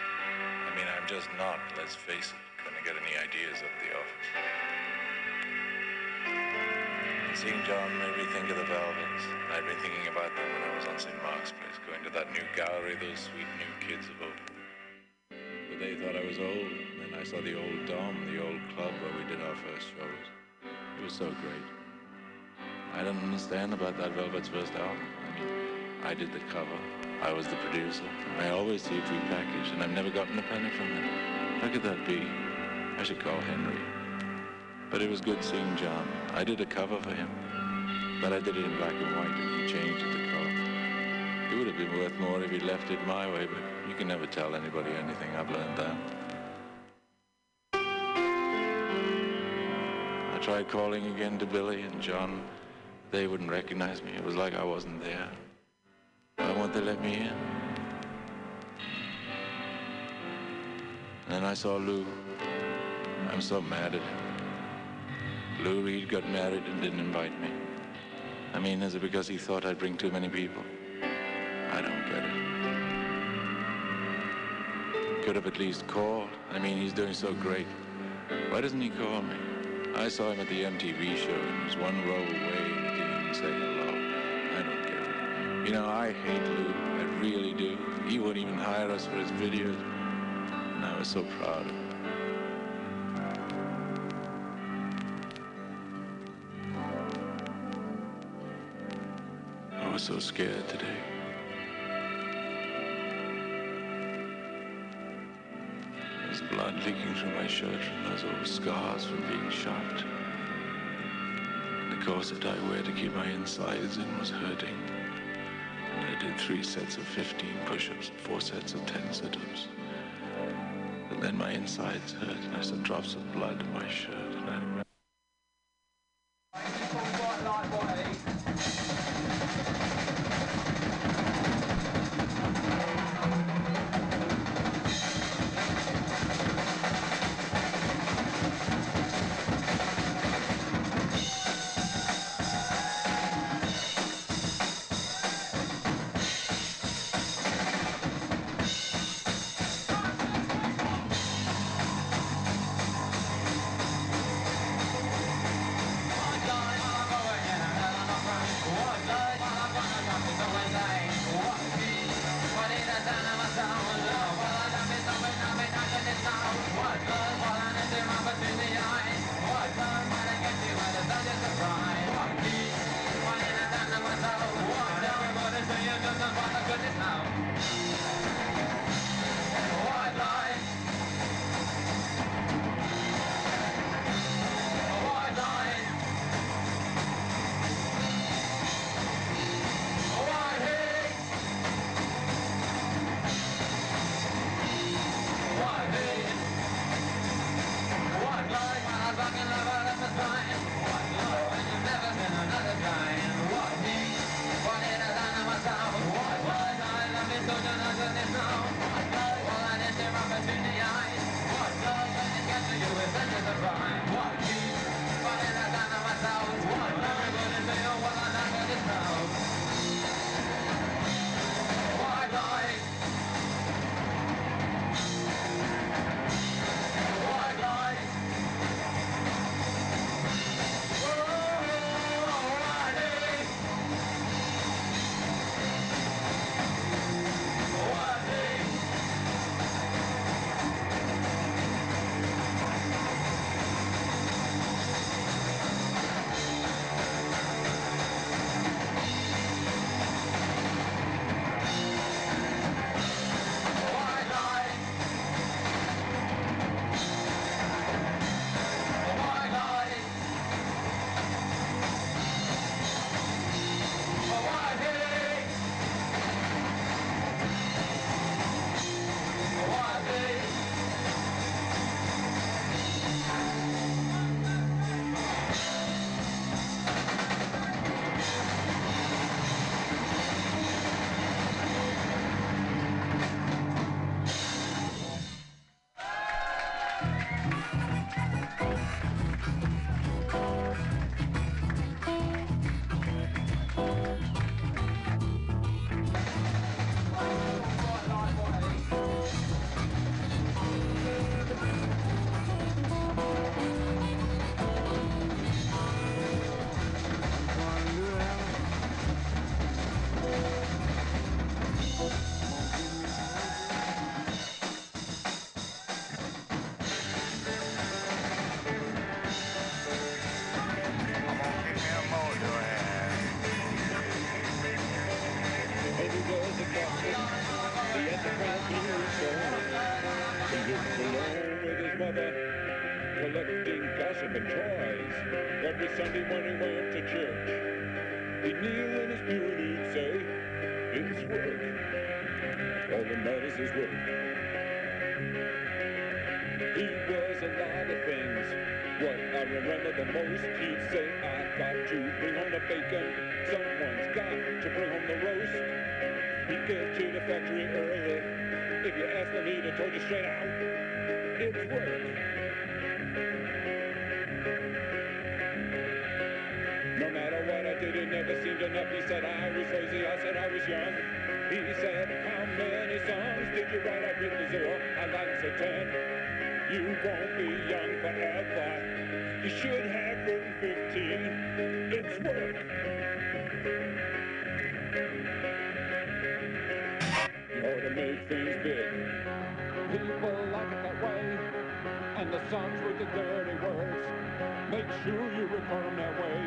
I mean, I'm just not, let's face it. Get any ideas at the office. And seeing John made me think of the Velvets. I'd been thinking about them when I was on Saint Mark's Place, going to that new gallery those sweet new kids have opened. But they thought I was old, and then I saw the old Dom, the old club where we did our first shows. It was so great. I don't understand about that Velvet's first album. I mean, I did the cover, I was the producer. I always see it repackaged, and I've never gotten a penny from them. How could that be? I should call Henry. But it was good seeing John. I did a cover for him, but I did it in black and white, and he changed it to color. It would have been worth more if he left it my way, but you can never tell anybody anything. I've learned that. I tried calling again to Billy and John. They wouldn't recognize me. It was like I wasn't there. Why won't they let me in? And then I saw Lou. I'm so mad at him. Lou Reed got married and didn't invite me. I mean, is it because he thought I'd bring too many people? I don't get it. Could have at least called. I mean, he's doing so great. Why doesn't he call me? I saw him at the M T V show and he was one row away and didn't even say hello. I don't get it. You know, I hate Lou. I really do. He wouldn't even hire us for his videos. And I was so proud of him. I was so scared today. There's blood leaking through my shirt from those old scars from being shot. The corset I wear to keep my insides in was hurting. And I did three sets of fifteen push-ups, four sets of ten sit-ups. And then my insides hurt, and I saw drops of blood in my shirt, and I mother, collecting gossip and toys. Every Sunday morning went to church. He'd kneel in his pew and he'd say, it's work. All that matters is work. He was a lot of things. What I remember the most, he'd say, I've got to bring home the bacon. Someone's got to bring home the roast. He'd get to the factory early. If you asked him, he'd have told you straight out. It's work. No matter what I did, it never seemed enough. He said I was lazy, I said I was young. He said, how many songs did you write? I've written zero, I like to ten. You won't be young forever. You should have written fifteen. It's work. You ought to make things big. People like it that way. And the songs with the dirty words, make sure you record them that way.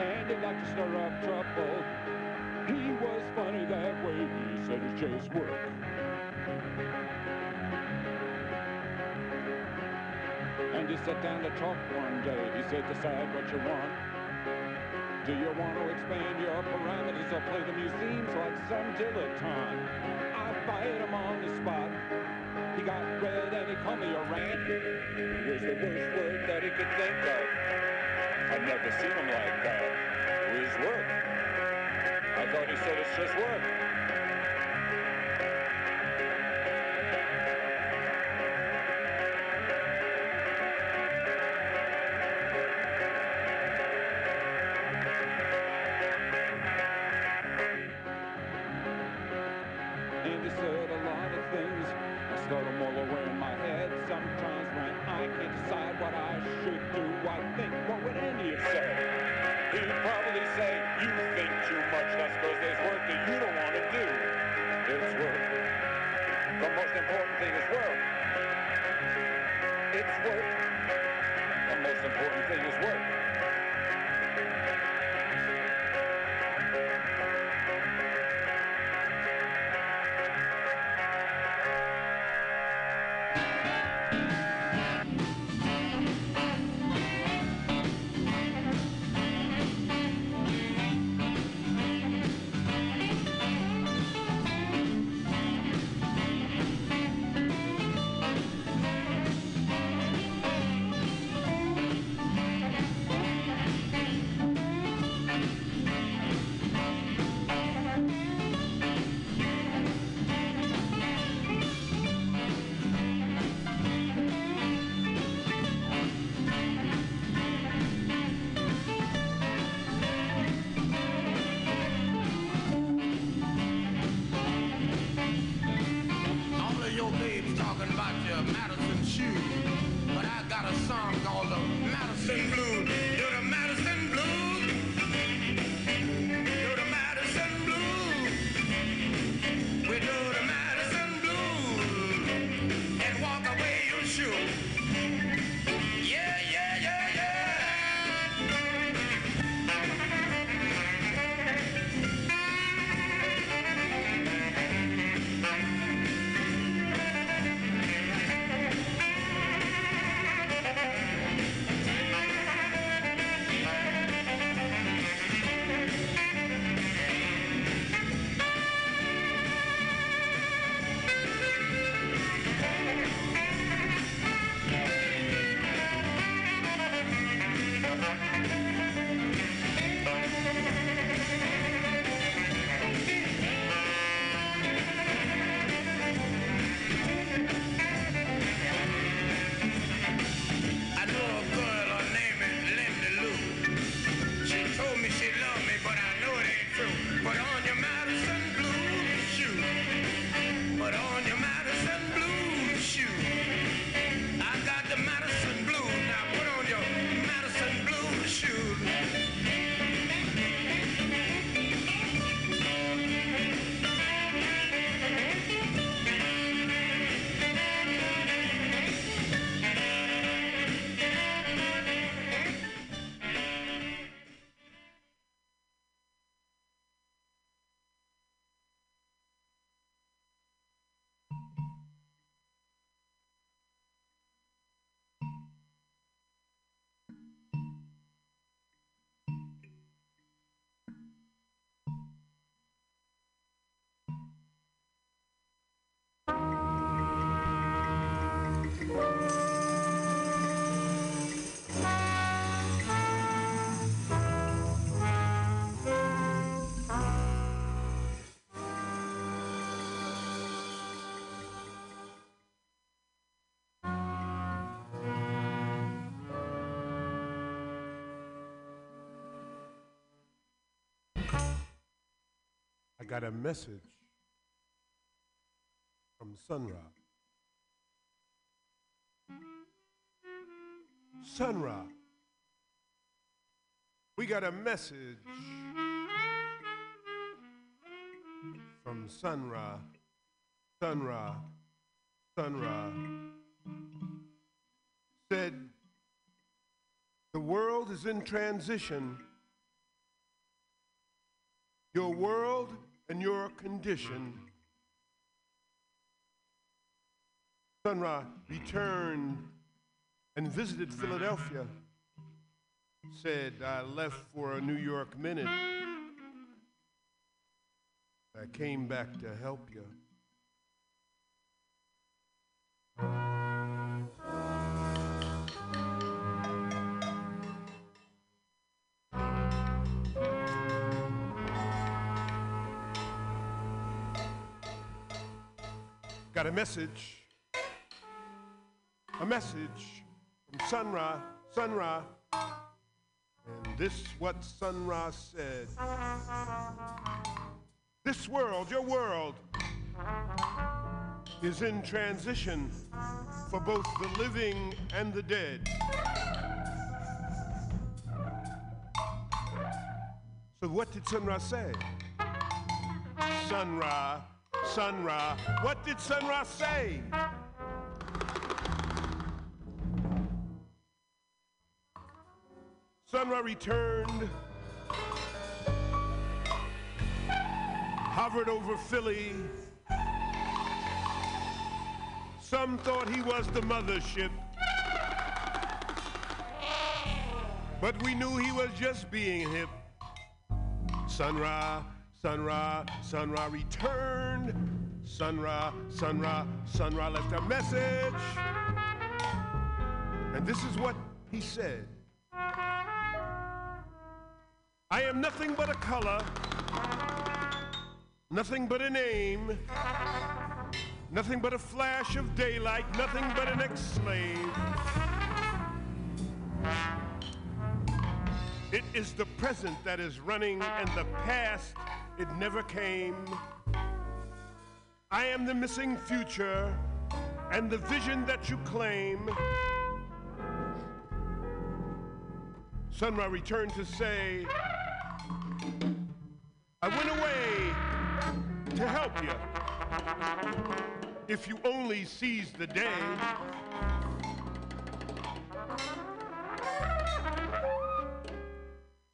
And they like to stir up trouble. He was funny that way. He said it's just work. And he sat down to talk one day. He said, decide what you want. Do you want to expand your parameters or play the museums like some dilettante? I fired him on the spot. He got red and he called me a rat. It was the worst word that he could think of. I'd never seen him like that. It was work. I thought he said it's just work. got a message from Sun Ra. Sun Ra, we got a message from Sun Ra, Sun Ra, Sun Ra. Said, the world is in transition. Your world and your condition. Sun Ra returned and visited Philadelphia. Said, I left for a New York minute. I came back to help you. Got a message, a message from Sun Ra, Sun Ra. And this is what Sun Ra said. This world, your world, is in transition for both the living and the dead. So what did Sun Ra say? Sun Ra, Sun Ra, what did Sun Ra say? Sun Ra returned, hovered over Philly. Some thought he was the mothership, but we knew he was just being hip. Sun Ra, Sun Ra, Sun Ra returned. Sun Ra, Sun Ra, Sun Ra left a message. And this is what he said. I am nothing but a color, nothing but a name, nothing but a flash of daylight, nothing but an ex-slave. It is the present that is running and the past, it never came. I am the missing future and the vision that you claim. Sun Ra returned to say, I went away to help you, if you only seize the day.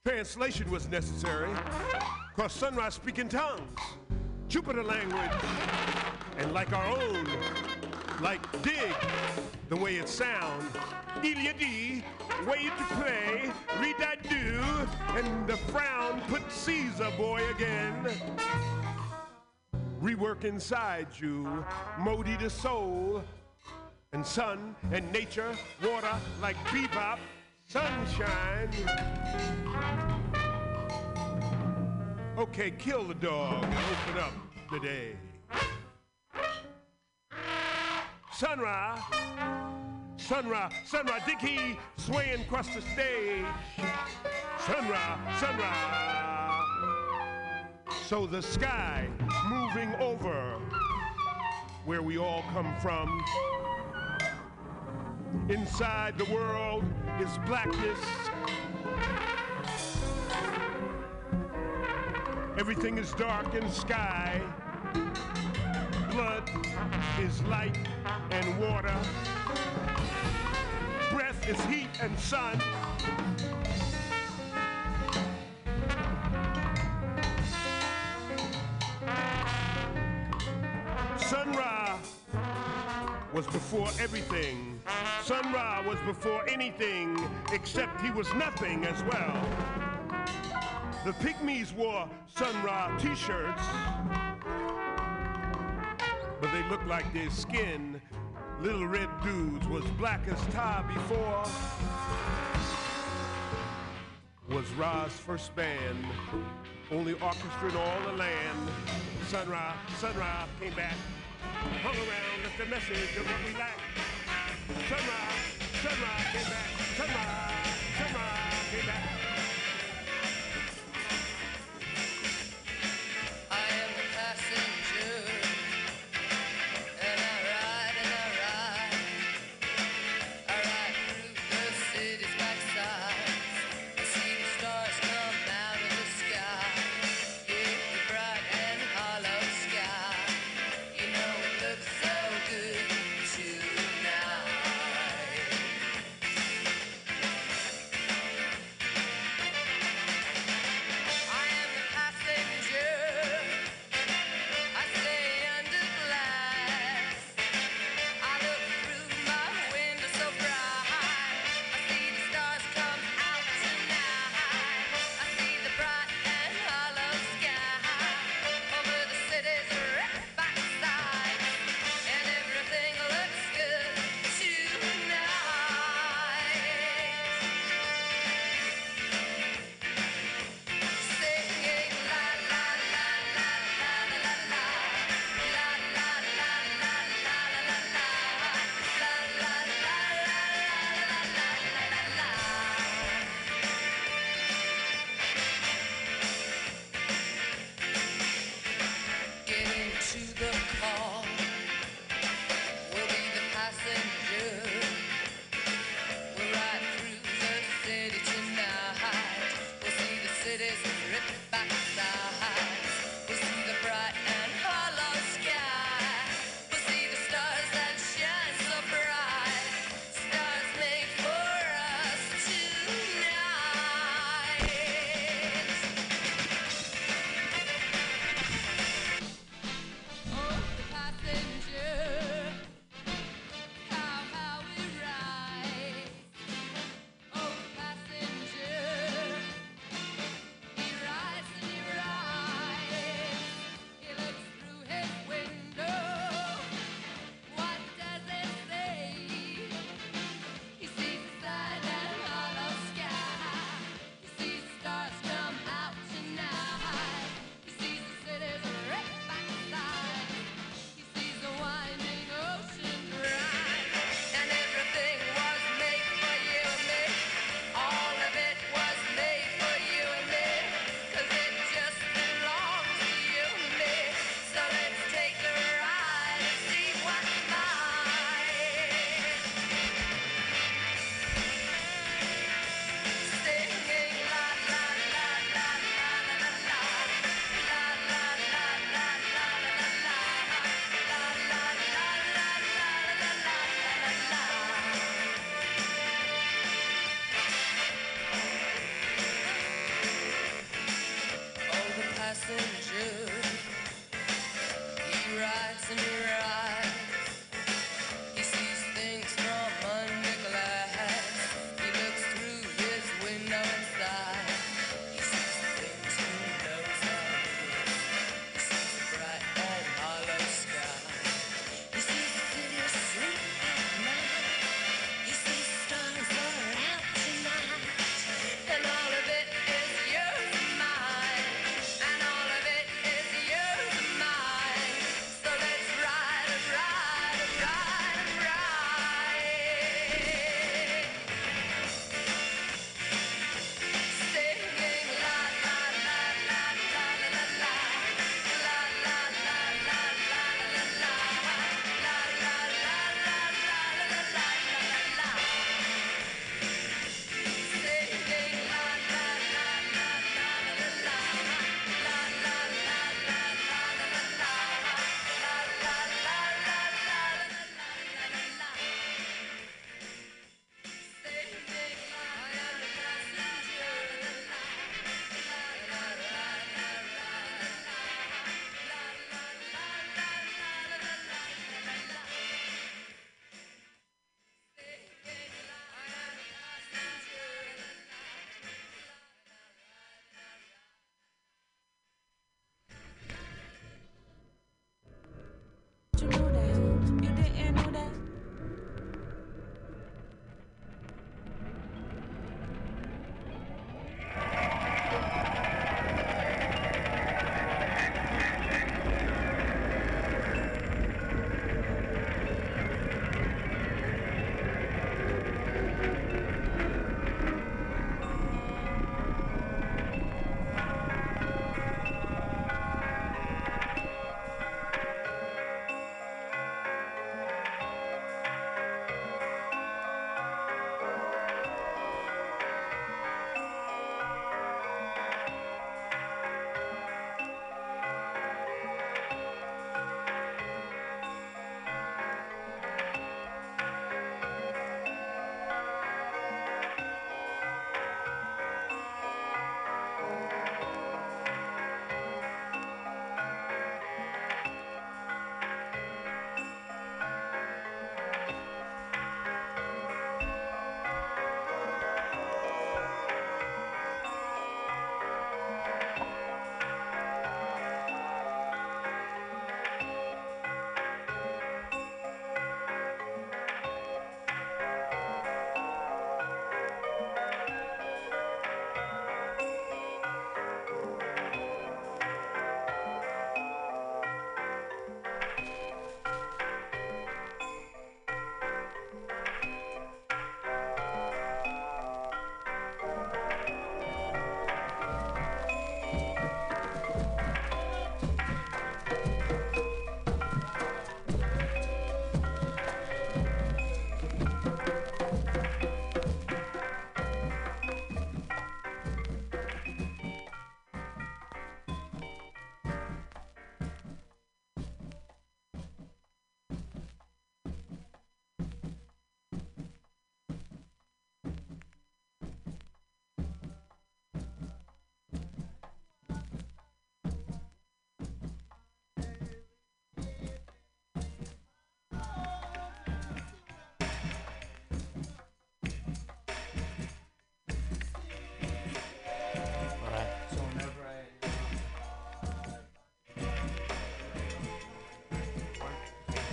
Translation was necessary, because Sun Ra speak in tongues, Jupiter language, and like our own, like dig, the way it sounds, Iliadi, way to play, read that do, and the frown put Caesar boy again. Rework inside you, Modi the soul, and sun, and nature, water, like bebop, sunshine. Okay, kill the dog and open up the day. Sun Ra, Sun Ra, Sun Ra, dig he swaying across the stage. Sun Ra, Sun Ra. So the sky moving over where we all come from. Inside the world is blackness. Everything is dark and sky. Blood is light and water. Breath is heat and sun. Sun Ra was before everything. Sun Ra was before anything, except he was nothing as well. The pygmies wore Sun Ra t-shirts, but they looked like their skin. Little red dudes was black as tar before. Was Ra's first band, only orchestra in all the land. Sun Ra, Sun Ra came back, hung around, left a message of what we lack. Sun Ra, Sun Ra came back, Sun Ra, Sun Ra came back. I am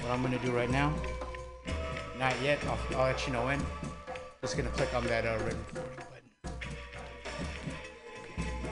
I'm gonna do right now, not yet, I'll, I'll let you know when. Just gonna click on that uh, red,